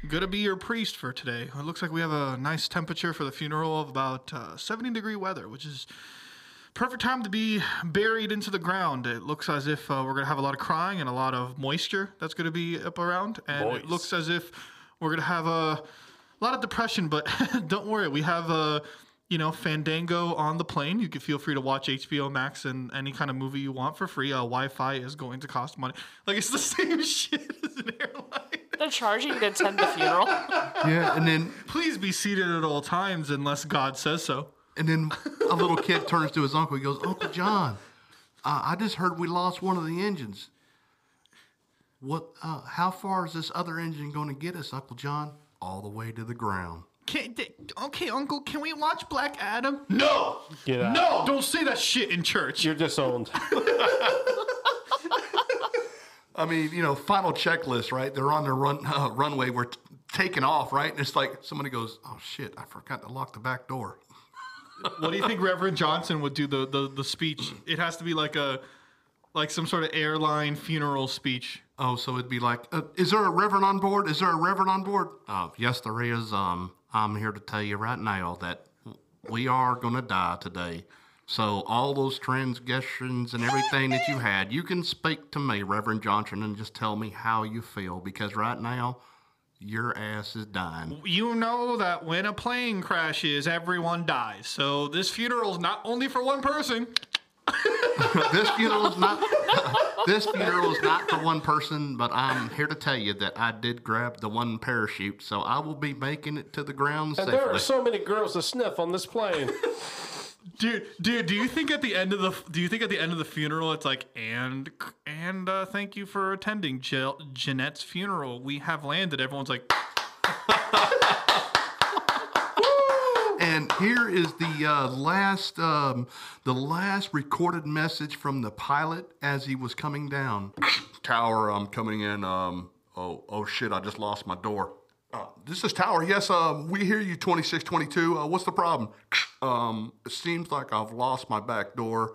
gonna be your priest for today. It looks like we have a nice temperature for the funeral of about uh, seventy degree weather, which is... perfect time to be buried into the ground. It looks as if uh, we're going to have a lot of crying and a lot of moisture that's going to be up around. And Boys. It looks as if we're going to have a lot of depression, but don't worry. We have, uh, you know, Fandango on the plane. You can feel free to watch H B O Max and any kind of movie you want for free. Uh, Wi-Fi is going to cost money. Like, it's the same shit as an airline. They're charging you to attend the funeral. Yeah, and then... please be seated at all times unless God says so. And then a little kid turns to his uncle. He goes, Uncle John, uh, I just heard we lost one of the engines. What? Uh, how far is this other engine going to get us, Uncle John? All the way to the ground. Can, okay, Uncle, can we watch Black Adam? No! Get out. No, don't say that shit in church. You're disowned. I mean, you know, final checklist, right? They're on their run, uh, runway. We're t- taking off, right? And it's like somebody goes, oh, shit, I forgot to lock the back door. What do you think Reverend Johnson would do the, the, the speech? It has to be like a like some sort of airline funeral speech. Oh, so it'd be like, uh, is there a reverend on board? Is there a reverend on board? Oh, yes, there is. Um, I'm here to tell you right now that we are going to die today. So all those transgressions and everything that you had, you can speak to me, Reverend Johnson, and just tell me how you feel. Because right now... your ass is dying. You know that when a plane crashes, everyone dies. So this funeral is not only for one person. This funeral is not. This funeral is not for one person. But I'm here to tell you that I did grab the one parachute, so I will be making it to the ground safely. And there are so many girls to sniff on this plane. Dude, dude, do you think at the end of the do you think at the end of the funeral it's like and and uh, thank you for attending Je- Jeanette's funeral. We have landed. Everyone's like, and here is the uh, last um, the last recorded message from the pilot as he was coming down. Tower, I'm um, coming in. Um, oh, oh shit! I just lost my door. Uh, this is Tower. Yes, um, we hear you, twenty-six twenty-two. Uh, what's the problem? Um, it seems like I've lost my back door.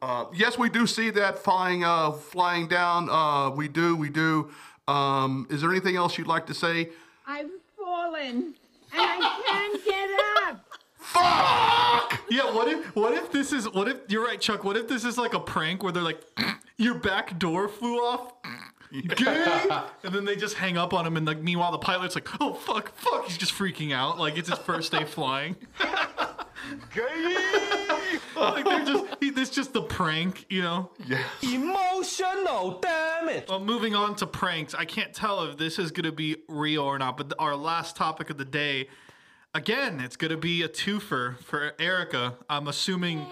Uh, yes, we do see that flying uh, flying down. Uh, we do, we do. Um, is there anything else you'd like to say? I've fallen, and I can't get up. Fuck! Yeah, what if, what if this is, what if, you're right, Chuck, what if this is like a prank where they're like, your back door flew off? And then they just hang up on him, and like meanwhile the pilot's like, oh fuck, fuck, he's just freaking out, like it's his first day flying. Like they're just, it's just the prank, you know? Yeah. Emotional damage. Well, moving on to pranks, I can't tell if this is gonna be real or not, but our last topic of the day, again, it's gonna be a twofer for Erica. I'm assuming.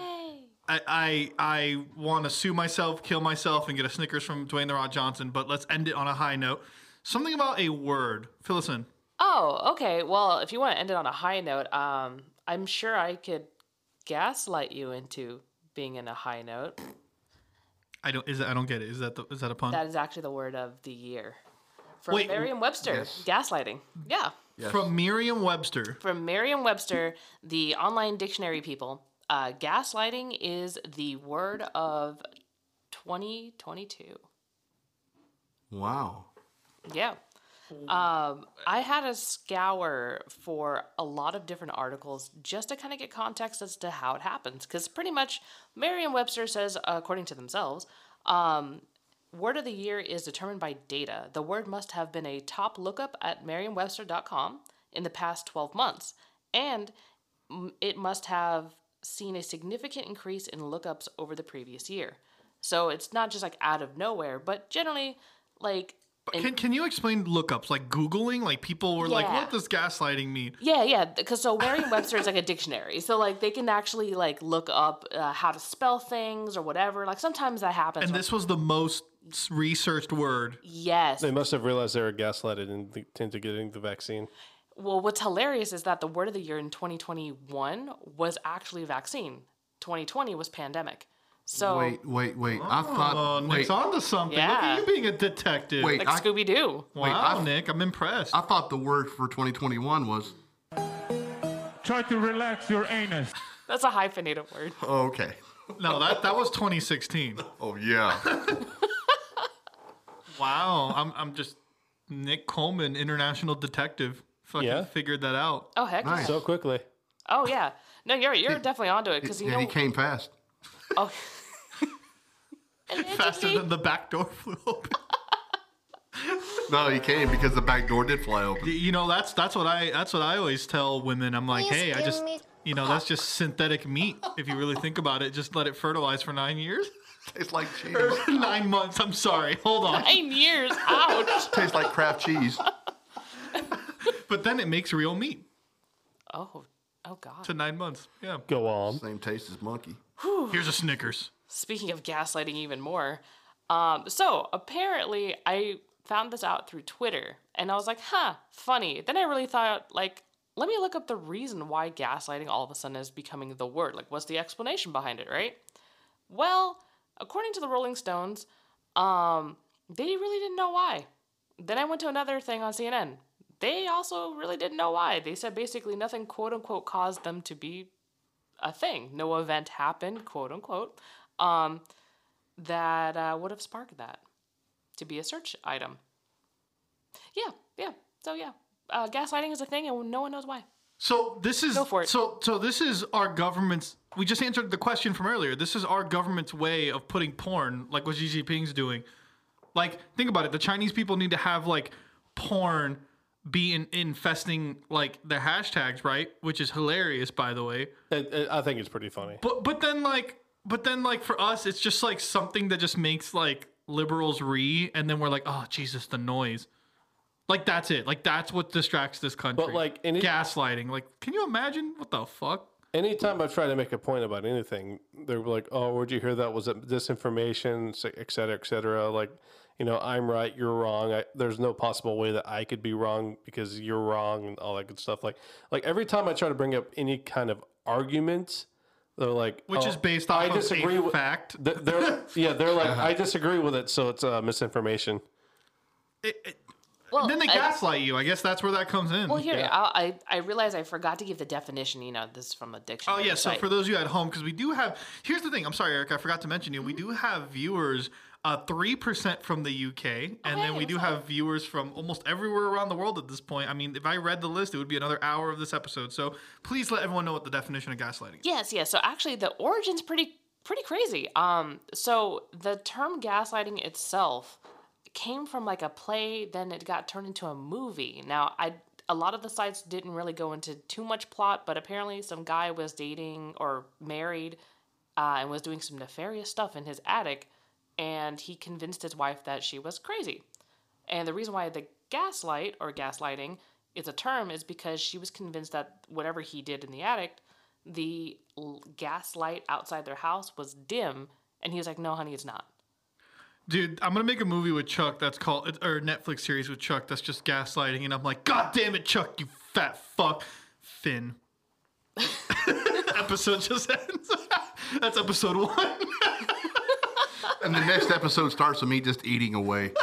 I, I I want to sue myself, kill myself, and get a Snickers from Dwayne "The Rock" Johnson, but let's end it on a high note. Something about a word. Fill us in. Oh, okay. Well, if you want to end it on a high note, um, I'm sure I could gaslight you into being in a high note. I don't. Is that, I don't get it. Is that the, is that a pun? That is actually the word of the year from Wait, Merriam-Webster. Yes. Gaslighting. Yeah. Yes. From Merriam-Webster. From Merriam-Webster, the online dictionary people. Uh, gaslighting is the word of twenty twenty-two. Wow. Yeah. Um, I had a scour for a lot of different articles just to kind of get context as to how it happens. Because pretty much Merriam-Webster says, uh, according to themselves, um, word of the year is determined by data. The word must have been a top lookup at merriam webster dot com in the past twelve months. And it must have seen a significant increase in lookups over the previous year. So it's not just like out of nowhere, but generally like... But can, can you explain lookups? Like Googling? Like people were yeah. like, what does gaslighting mean? Yeah, yeah. Because so Merriam-Webster is like a dictionary. So like they can actually like look up uh, how to spell things or whatever. Like sometimes that happens. And this was the most researched word. Yes. They must have realized they were gaslighted into getting the vaccine. Well, what's hilarious is that the word of the year in twenty twenty-one was actually vaccine. twenty twenty was pandemic. So wait, wait, wait. Oh, I thought Nick's onto something. Yeah. Look at you being a detective. Wait, like I, Scooby-Doo. Wow, I, Nick, I'm impressed. I thought the word for twenty twenty-one was... Try to relax your anus. That's a hyphenated word. Oh, okay. No, that, that was twenty sixteen. Oh, yeah. Wow, I'm I'm just Nick Coleman, international detective. Fucking yeah. figured that out. Oh, heck. Nice. So quickly. Oh, yeah. No, you're you're he, definitely onto it. Cause, you yeah, know, he came fast. Oh. Faster than the back door flew open. No, he came because the back door did fly open. You know, that's that's what I that's what I always tell women. I'm like, Please hey, I just, me- you know, that's just synthetic meat. If you really think about it, just let it fertilize for nine years. Tastes like cheese. Nine months. I'm sorry. Hold on. Nine years. Ouch. Tastes like Kraft cheese. But then it makes real meat. Oh, oh God. To nine months. Yeah. Go on. Same taste as monkey. Whew. Here's a Snickers. Speaking of gaslighting even more. Um, so apparently I found this out through Twitter and I was like, huh, funny. Then I really thought like, let me look up the reason why gaslighting all of a sudden is becoming the word. Like what's the explanation behind it, right? Well, according to the Rolling Stones, um, they really didn't know why. Then I went to another thing on C N N. They also really didn't know why. They said basically nothing, quote unquote, caused them to be a thing. No event happened, quote unquote, um, that uh, would have sparked that to be a search item. Yeah, yeah. So yeah, uh, gaslighting is a thing, and no one knows why. So this is Go for it. so so this is our government's. We just answered the question from earlier. This is our government's way of putting porn, like what Xi Jinping's doing. Like think about it. The Chinese people need to have like porn. Be in, infesting like the hashtags, right? Which is hilarious, by the way. I, I think it's pretty funny. But but then like but then like for us, it's just like something that just makes like liberals re, and then we're like, oh Jesus, the noise. Like that's it. Like that's what distracts this country. But like any- gaslighting. Like, can you imagine what the fuck? Anytime I've tried to make a point about anything, they're like, oh, where'd you hear that? Was it disinformation, et cetera, et cetera? Like, you know, I'm right, you're wrong. I, there's no possible way that I could be wrong because you're wrong and all that good stuff. Like, like every time I try to bring up any kind of argument, they're like, which oh, is based on a with, fact. Th- they're, yeah, they're like, I disagree with it, so it's uh, misinformation. It, it, well, then they I, gaslight you. I guess that's where that comes in. Well, here, yeah. I, I I realize I forgot to give the definition. You know, this is from a dictionary. Oh yeah, so for those of you at home, because we do have. Here's the thing. I'm sorry, Eric. I forgot to mention you. Mm-hmm. We do have viewers. Uh, three percent from the U K, and okay, then we do have viewers from almost everywhere around the world at this point. I mean, if I read the list, it would be another hour of this episode. So please let everyone know what the definition of gaslighting is. Yes, yes. So actually, the origin's pretty pretty crazy. Um, so the term gaslighting itself came from like a play, then it got turned into a movie. Now, I a lot of the sites didn't really go into too much plot, but apparently some guy was dating or married uh, and was doing some nefarious stuff in his attic, and he convinced his wife that she was crazy. And the reason why the gaslight or gaslighting is a term is because she was convinced that whatever he did in the attic, the gaslight outside their house was dim, and he was like, no, honey, it's not. Dude, I'm going to make a movie with Chuck that's called, or Netflix series with Chuck that's just gaslighting, and I'm like, God damn it, Chuck, you fat fuck. Finn. Episode just ends. That's episode one. And the next episode starts with me just eating away. Me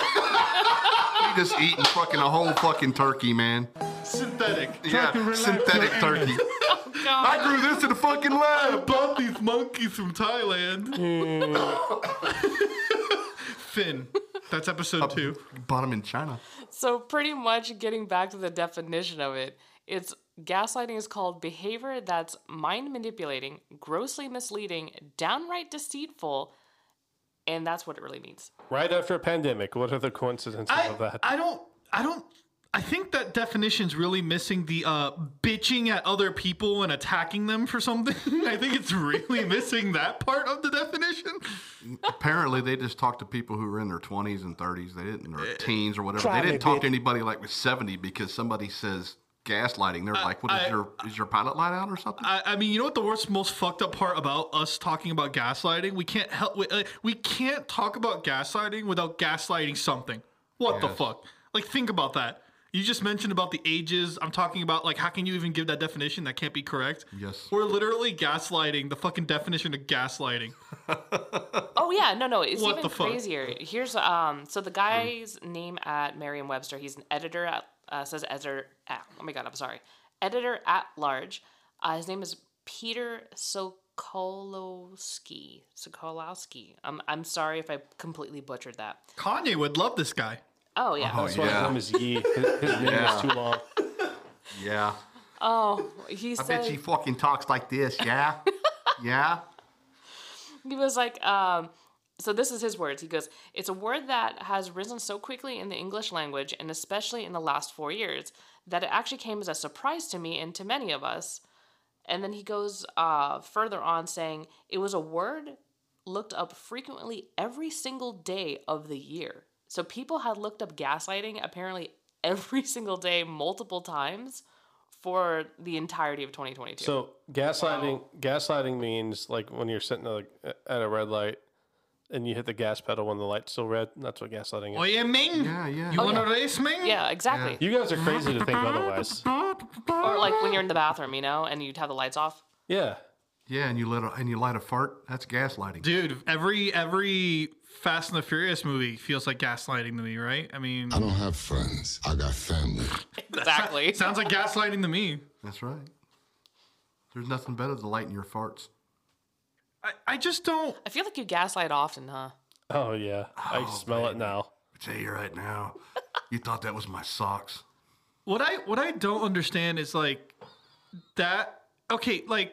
just eating fucking a whole fucking turkey, man. Synthetic. Yeah, synthetic turkey. God. I grew this in the fucking lab. I bought these monkeys from Thailand. Finn, that's episode uh, two. Bought them in China. So pretty much getting back to the definition of it, it's gaslighting is called behavior that's mind manipulating, grossly misleading, downright deceitful, and that's what it really means. Right after a pandemic, what are the coincidences I, of that? I don't, I don't. I think that definition's really missing the uh, bitching at other people and attacking them for something. I think it's really missing that part of the definition. Apparently, they just talked to people who were in their twenties and thirties. They didn't, or teens or whatever. Try they didn't talk bit. to anybody like with seventy because somebody says gaslighting. They're I, like, "What is I, your is your pilot light out or something?" I, I mean, you know what the worst, most fucked up part about us talking about gaslighting? We can't help. We, uh, we can't talk about gaslighting without gaslighting something. What yes. the fuck? Like, think about that. You just mentioned about the ages. I'm talking about, like, how can you even give that definition? That can't be correct. Yes. We're literally gaslighting the fucking definition of gaslighting. Oh, yeah. No, no. It's what even crazier. Fuck? Here's, um, so the guy's mm. name at Merriam-Webster, he's an editor at, uh, says editor, ah, oh my God, I'm sorry. Editor at large. Uh, his name is Peter Sokolowski. Sokolowski. Um, I'm sorry if I completely butchered that. Kanye would love this guy. Oh, yeah. Oh, That's yeah. why his name is Yee. His, his name yeah. is too long. Yeah. Oh, he said... I bet she fucking talks like this, yeah? Yeah? He was like, um, so this is his words. He goes, it's a word that has risen so quickly in the English language, and especially in the last four years, that it actually came as a surprise to me and to many of us. And then he goes uh, further on saying, it was a word looked up frequently every single day of the year. So people had looked up gaslighting apparently every single day, multiple times, for the entirety of twenty twenty-two. So gaslighting, wow. gaslighting means like when you're sitting at a, at a red light and you hit the gas pedal when the light's still red. That's what gaslighting is. Oh yeah, Ming. Yeah, yeah. You oh, want to yeah. race, Ming? Yeah, exactly. Yeah. You guys are crazy to think otherwise. Or like when you're in the bathroom, you know, and you'd have the lights off. Yeah. Yeah, and you let a, and you light a fart. That's gaslighting, dude. Every every Fast and the Furious movie feels like gaslighting to me, right? I mean, I don't have friends. I got family. Exactly. Sounds like gaslighting to me. That's right. There's nothing better than lighting your farts. I, I just don't. I feel like you gaslight often, huh? Oh yeah, oh, I smell man. it now. I tell you right now, you thought that was my socks. What I what I don't understand is like that. Okay, like.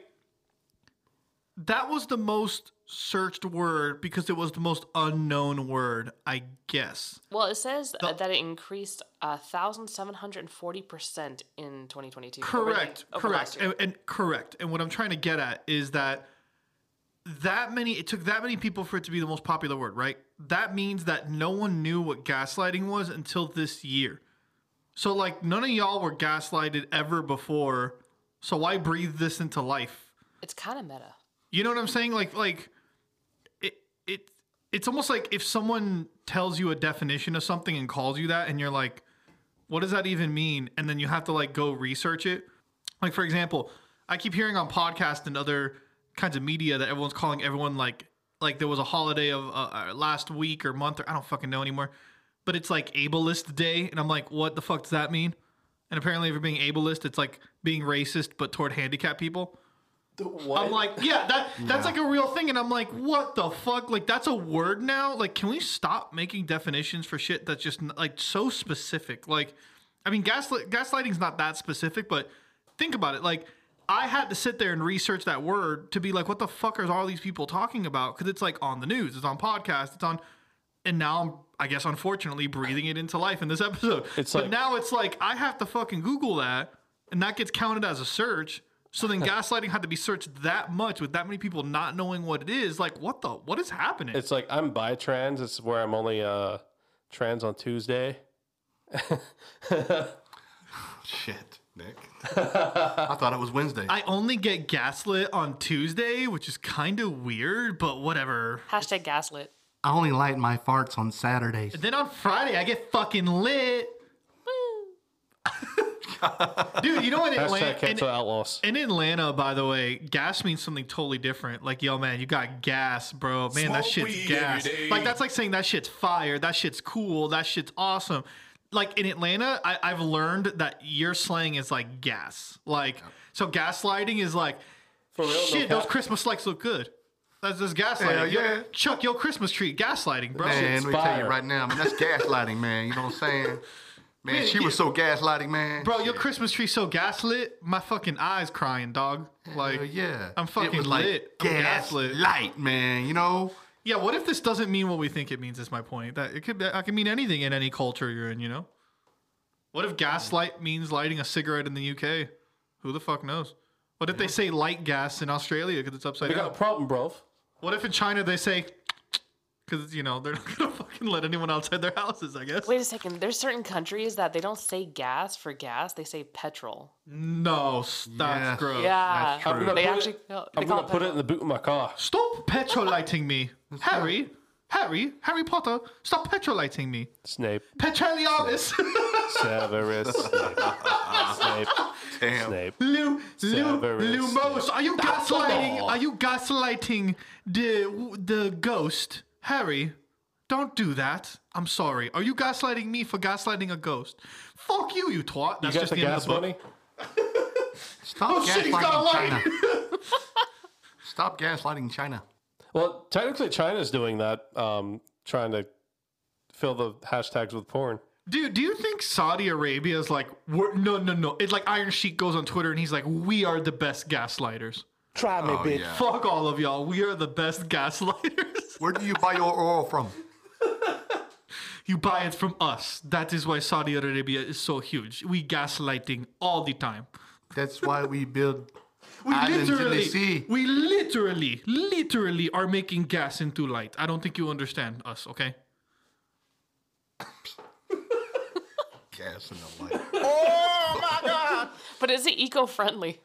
That was the most searched word because it was the most unknown word, I guess. Well, it says the, that it increased one thousand seven hundred forty percent in twenty twenty-two. Correct, over the, over correct, and, and correct. And what I'm trying to get at is that that many, it took that many people for it to be the most popular word, right? That means that no one knew what gaslighting was until this year. So, like, none of y'all were gaslighted ever before, so why breathe this into life? It's kind of meta. You know what I'm saying? Like, like it, it, it's almost like if someone tells you a definition of something and calls you that, and you're like, what does that even mean? And then you have to like go research it. Like, for example, I keep hearing on podcasts and other kinds of media that everyone's calling everyone like, like there was a holiday of uh, last week or month, or I don't fucking know anymore, but it's like ableist day. And I'm like, what the fuck does that mean? And apparently if you're being ableist, it's like being racist, but toward handicapped people. What? I'm like, yeah, that that's yeah. like a real thing. And I'm like, what the fuck? Like, that's a word now? Like, can we stop making definitions for shit that's just, like, so specific? Like, I mean, gaslight, gaslighting's not that specific, but think about it. Like, I had to sit there and research that word to be like, what the fuck are all these people talking about? Because it's, like, on the news. It's on podcasts. It's on... And now I'm, I guess, unfortunately, breathing it into life in this episode. It's but like, now it's like, I have to fucking Google that, and that gets counted as a search. So then gaslighting had to be searched that much with that many people not knowing what it is. Like, what the, what is happening? It's like, I'm bi-trans. It's where I'm only uh, trans on Tuesday. Shit, Nick. I thought it was Wednesday. I only get gaslit on Tuesday, which is kind of weird, but whatever. Hashtag gaslit. I only light my farts on Saturdays. And then on Friday, I get fucking lit. Dude, you know, in Atlanta, in, in Atlanta, by the way, gas means something totally different. Like, yo, man, you got gas, bro. Man, smoke that shit's gas. Like, that's like saying that shit's fire. That shit's cool. That shit's awesome. Like, in Atlanta, I, I've learned that your slang is like gas. Like, yeah. So gaslighting is like, for real, shit, no those cap. Christmas lights look good. That's just gaslighting. Yeah, yeah. Yo, Chuck, your Christmas tree, gaslighting, bro. Man, let me tell you right now, man, that's gaslighting, man. You know what I'm saying? Man, man she yeah. was so gaslighting, man. Bro, shit. Your Christmas tree so gaslit, my fucking eyes crying, dog. Like, Hell yeah. I'm fucking it was like lit. Gaslit. Light, man, you know? Yeah, what if this doesn't mean what we think it means is my point. That it could that can mean anything in any culture you're in, you know? What if gaslight means lighting a cigarette in the U K? Who the fuck knows? What if yeah. they say light gas in Australia because it's upside down? We got a problem, bro. What if in China they say... Because, you know, they're not going to fucking let anyone outside their houses, I guess. Wait a second. There's certain countries that they don't say gas for gas. They say petrol. No, that's yeah. gross. Yeah. That's true. They actually, it, no, they I'm going to put it in the boot of my car. Stop petrolighting me. Harry, Harry, Harry Potter, stop petrolighting me. Snape. Petrolialis. Severus. Snape. Snape. Damn. Snape. Lou, Lou, Lumos. Are you gaslighting, are you gaslighting the the ghost? Harry, don't do that. I'm sorry. Are you gaslighting me for gaslighting a ghost? Fuck you, you twat. That's you got just the, the gas money? Stop oh, gaslighting shit, China. Stop gaslighting China. Well, technically China's doing that, um, trying to fill the hashtags with porn. Dude, do you think Saudi Arabia is like, we're, no, no, no. It's like Iron Sheik goes on Twitter and he's like, we are the best gaslighters. Try me, oh, bitch. Yeah. Fuck all of y'all. We are the best gaslighters. Where do you buy your oil from? You buy it from us. That is why Saudi Arabia is so huge. We gaslighting all the time. That's why we build we islands literally, in the sea. We literally, literally are making gas into light. I don't think you understand us, okay? Gas in the light. Oh, my God. But is it eco-friendly?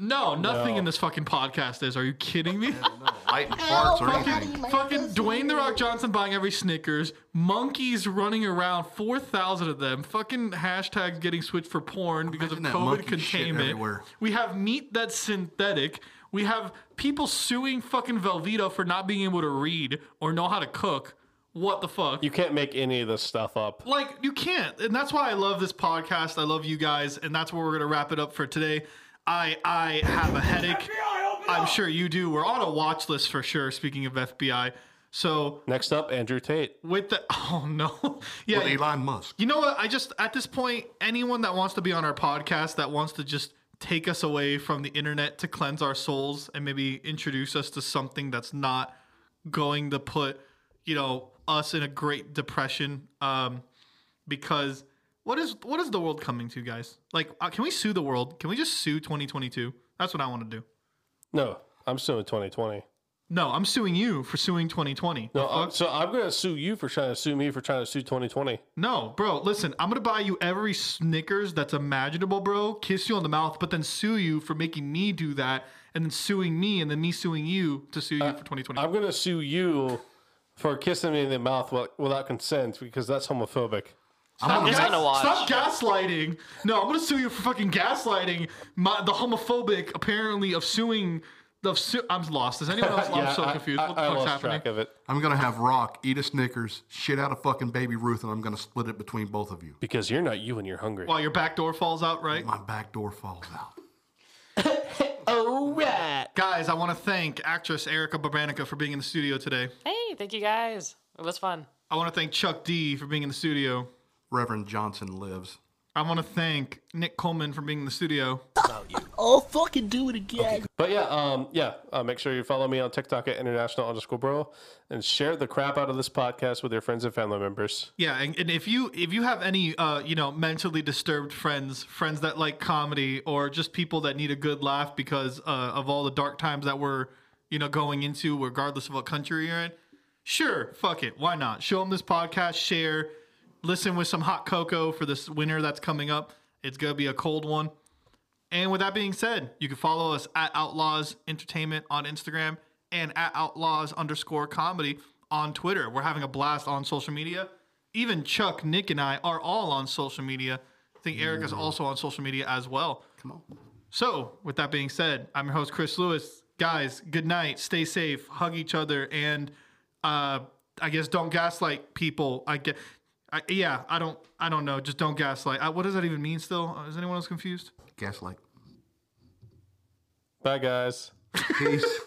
No, nothing no. in this fucking podcast is. Are you kidding me? Yeah, no. Light and farts or anything. Fucking Dwayne "The Rock" Johnson buying every Snickers. Monkeys running around, four thousand of them. Fucking hashtags getting switched for porn because Imagine of COVID containment. We have meat that's synthetic. We have people suing fucking Velveeta for not being able to read or know how to cook. What the fuck? You can't make any of this stuff up. Like, you can't. And that's why I love this podcast. I love you guys. And that's where we're going to wrap it up for today. I I have a headache. F B I, I'm sure you do. We're on a watch list for sure, speaking of F B I. So next up, Andrew Tate. With the oh no. Yeah. With Elon Musk. You know what? I just at this point, anyone that wants to be on our podcast that wants to just take us away from the internet to cleanse our souls and maybe introduce us to something that's not going to put, you know, us in a great depression. Um because What is what is the world coming to, guys? Like, uh, can we sue the world? Can we just sue twenty twenty-two? That's what I want to do. No, I'm suing twenty twenty. No, I'm suing you for suing twenty twenty. No, I'm, so I'm going to sue you for trying to sue me for trying to sue twenty twenty. No, bro, listen, I'm going to buy you every Snickers that's imaginable, bro, kiss you on the mouth, but then sue you for making me do that and then suing me and then me suing you to sue you uh, for twenty twenty. I'm going to sue you for kissing me in the mouth without consent because that's homophobic. Stop, I'm gas, gonna watch. Stop gaslighting. No, I'm going to sue you for fucking gaslighting. My, the homophobic, apparently, of suing... Of su- I'm lost. Is anyone else? yeah, I'm so I, confused. I, what the I fuck's lost happening? Track of it. I'm going to have Rock eat a Snickers, shit out of fucking Baby Ruth, and I'm going to split it between both of you. Because you're not you and you're hungry. While your back door falls out, right? My back door falls out. All right. Guys, I want to thank actress Erica Barbanica for being in the studio today. Hey, thank you guys. It was fun. I want to thank Chuck D for being in the studio. Reverend Johnson lives. I want to thank Nick Coleman for being in the studio. About you. I'll fucking do it again. Okay. But yeah, um, yeah. Uh, make sure you follow me on TikTok at international underscore bro, and share the crap out of this podcast with your friends and family members. Yeah, and, and if you if you have any uh, you know, mentally disturbed friends, friends that like comedy, or just people that need a good laugh because uh, of all the dark times that we're you know going into, regardless of what country you're in. Sure, fuck it, why not? Show them this podcast, share, listen with some hot cocoa for this winter that's coming up. It's gonna be a cold one. And with that being said, you can follow us at Outlaws Entertainment on Instagram and at Outlaws underscore comedy on Twitter. We're having a blast on social media. Even Chuck, Nick, and I are all on social media. I think Erica's also on social media as well. Come on. So with that being said, I'm your host, Chris Lewis. Guys, good night. Stay safe. Hug each other. And uh, I guess don't gaslight people. I guess, I, yeah, I don't, I don't know. Just don't gaslight. I, what does that even mean still? Is anyone else confused? Gaslight. Bye, guys. Peace.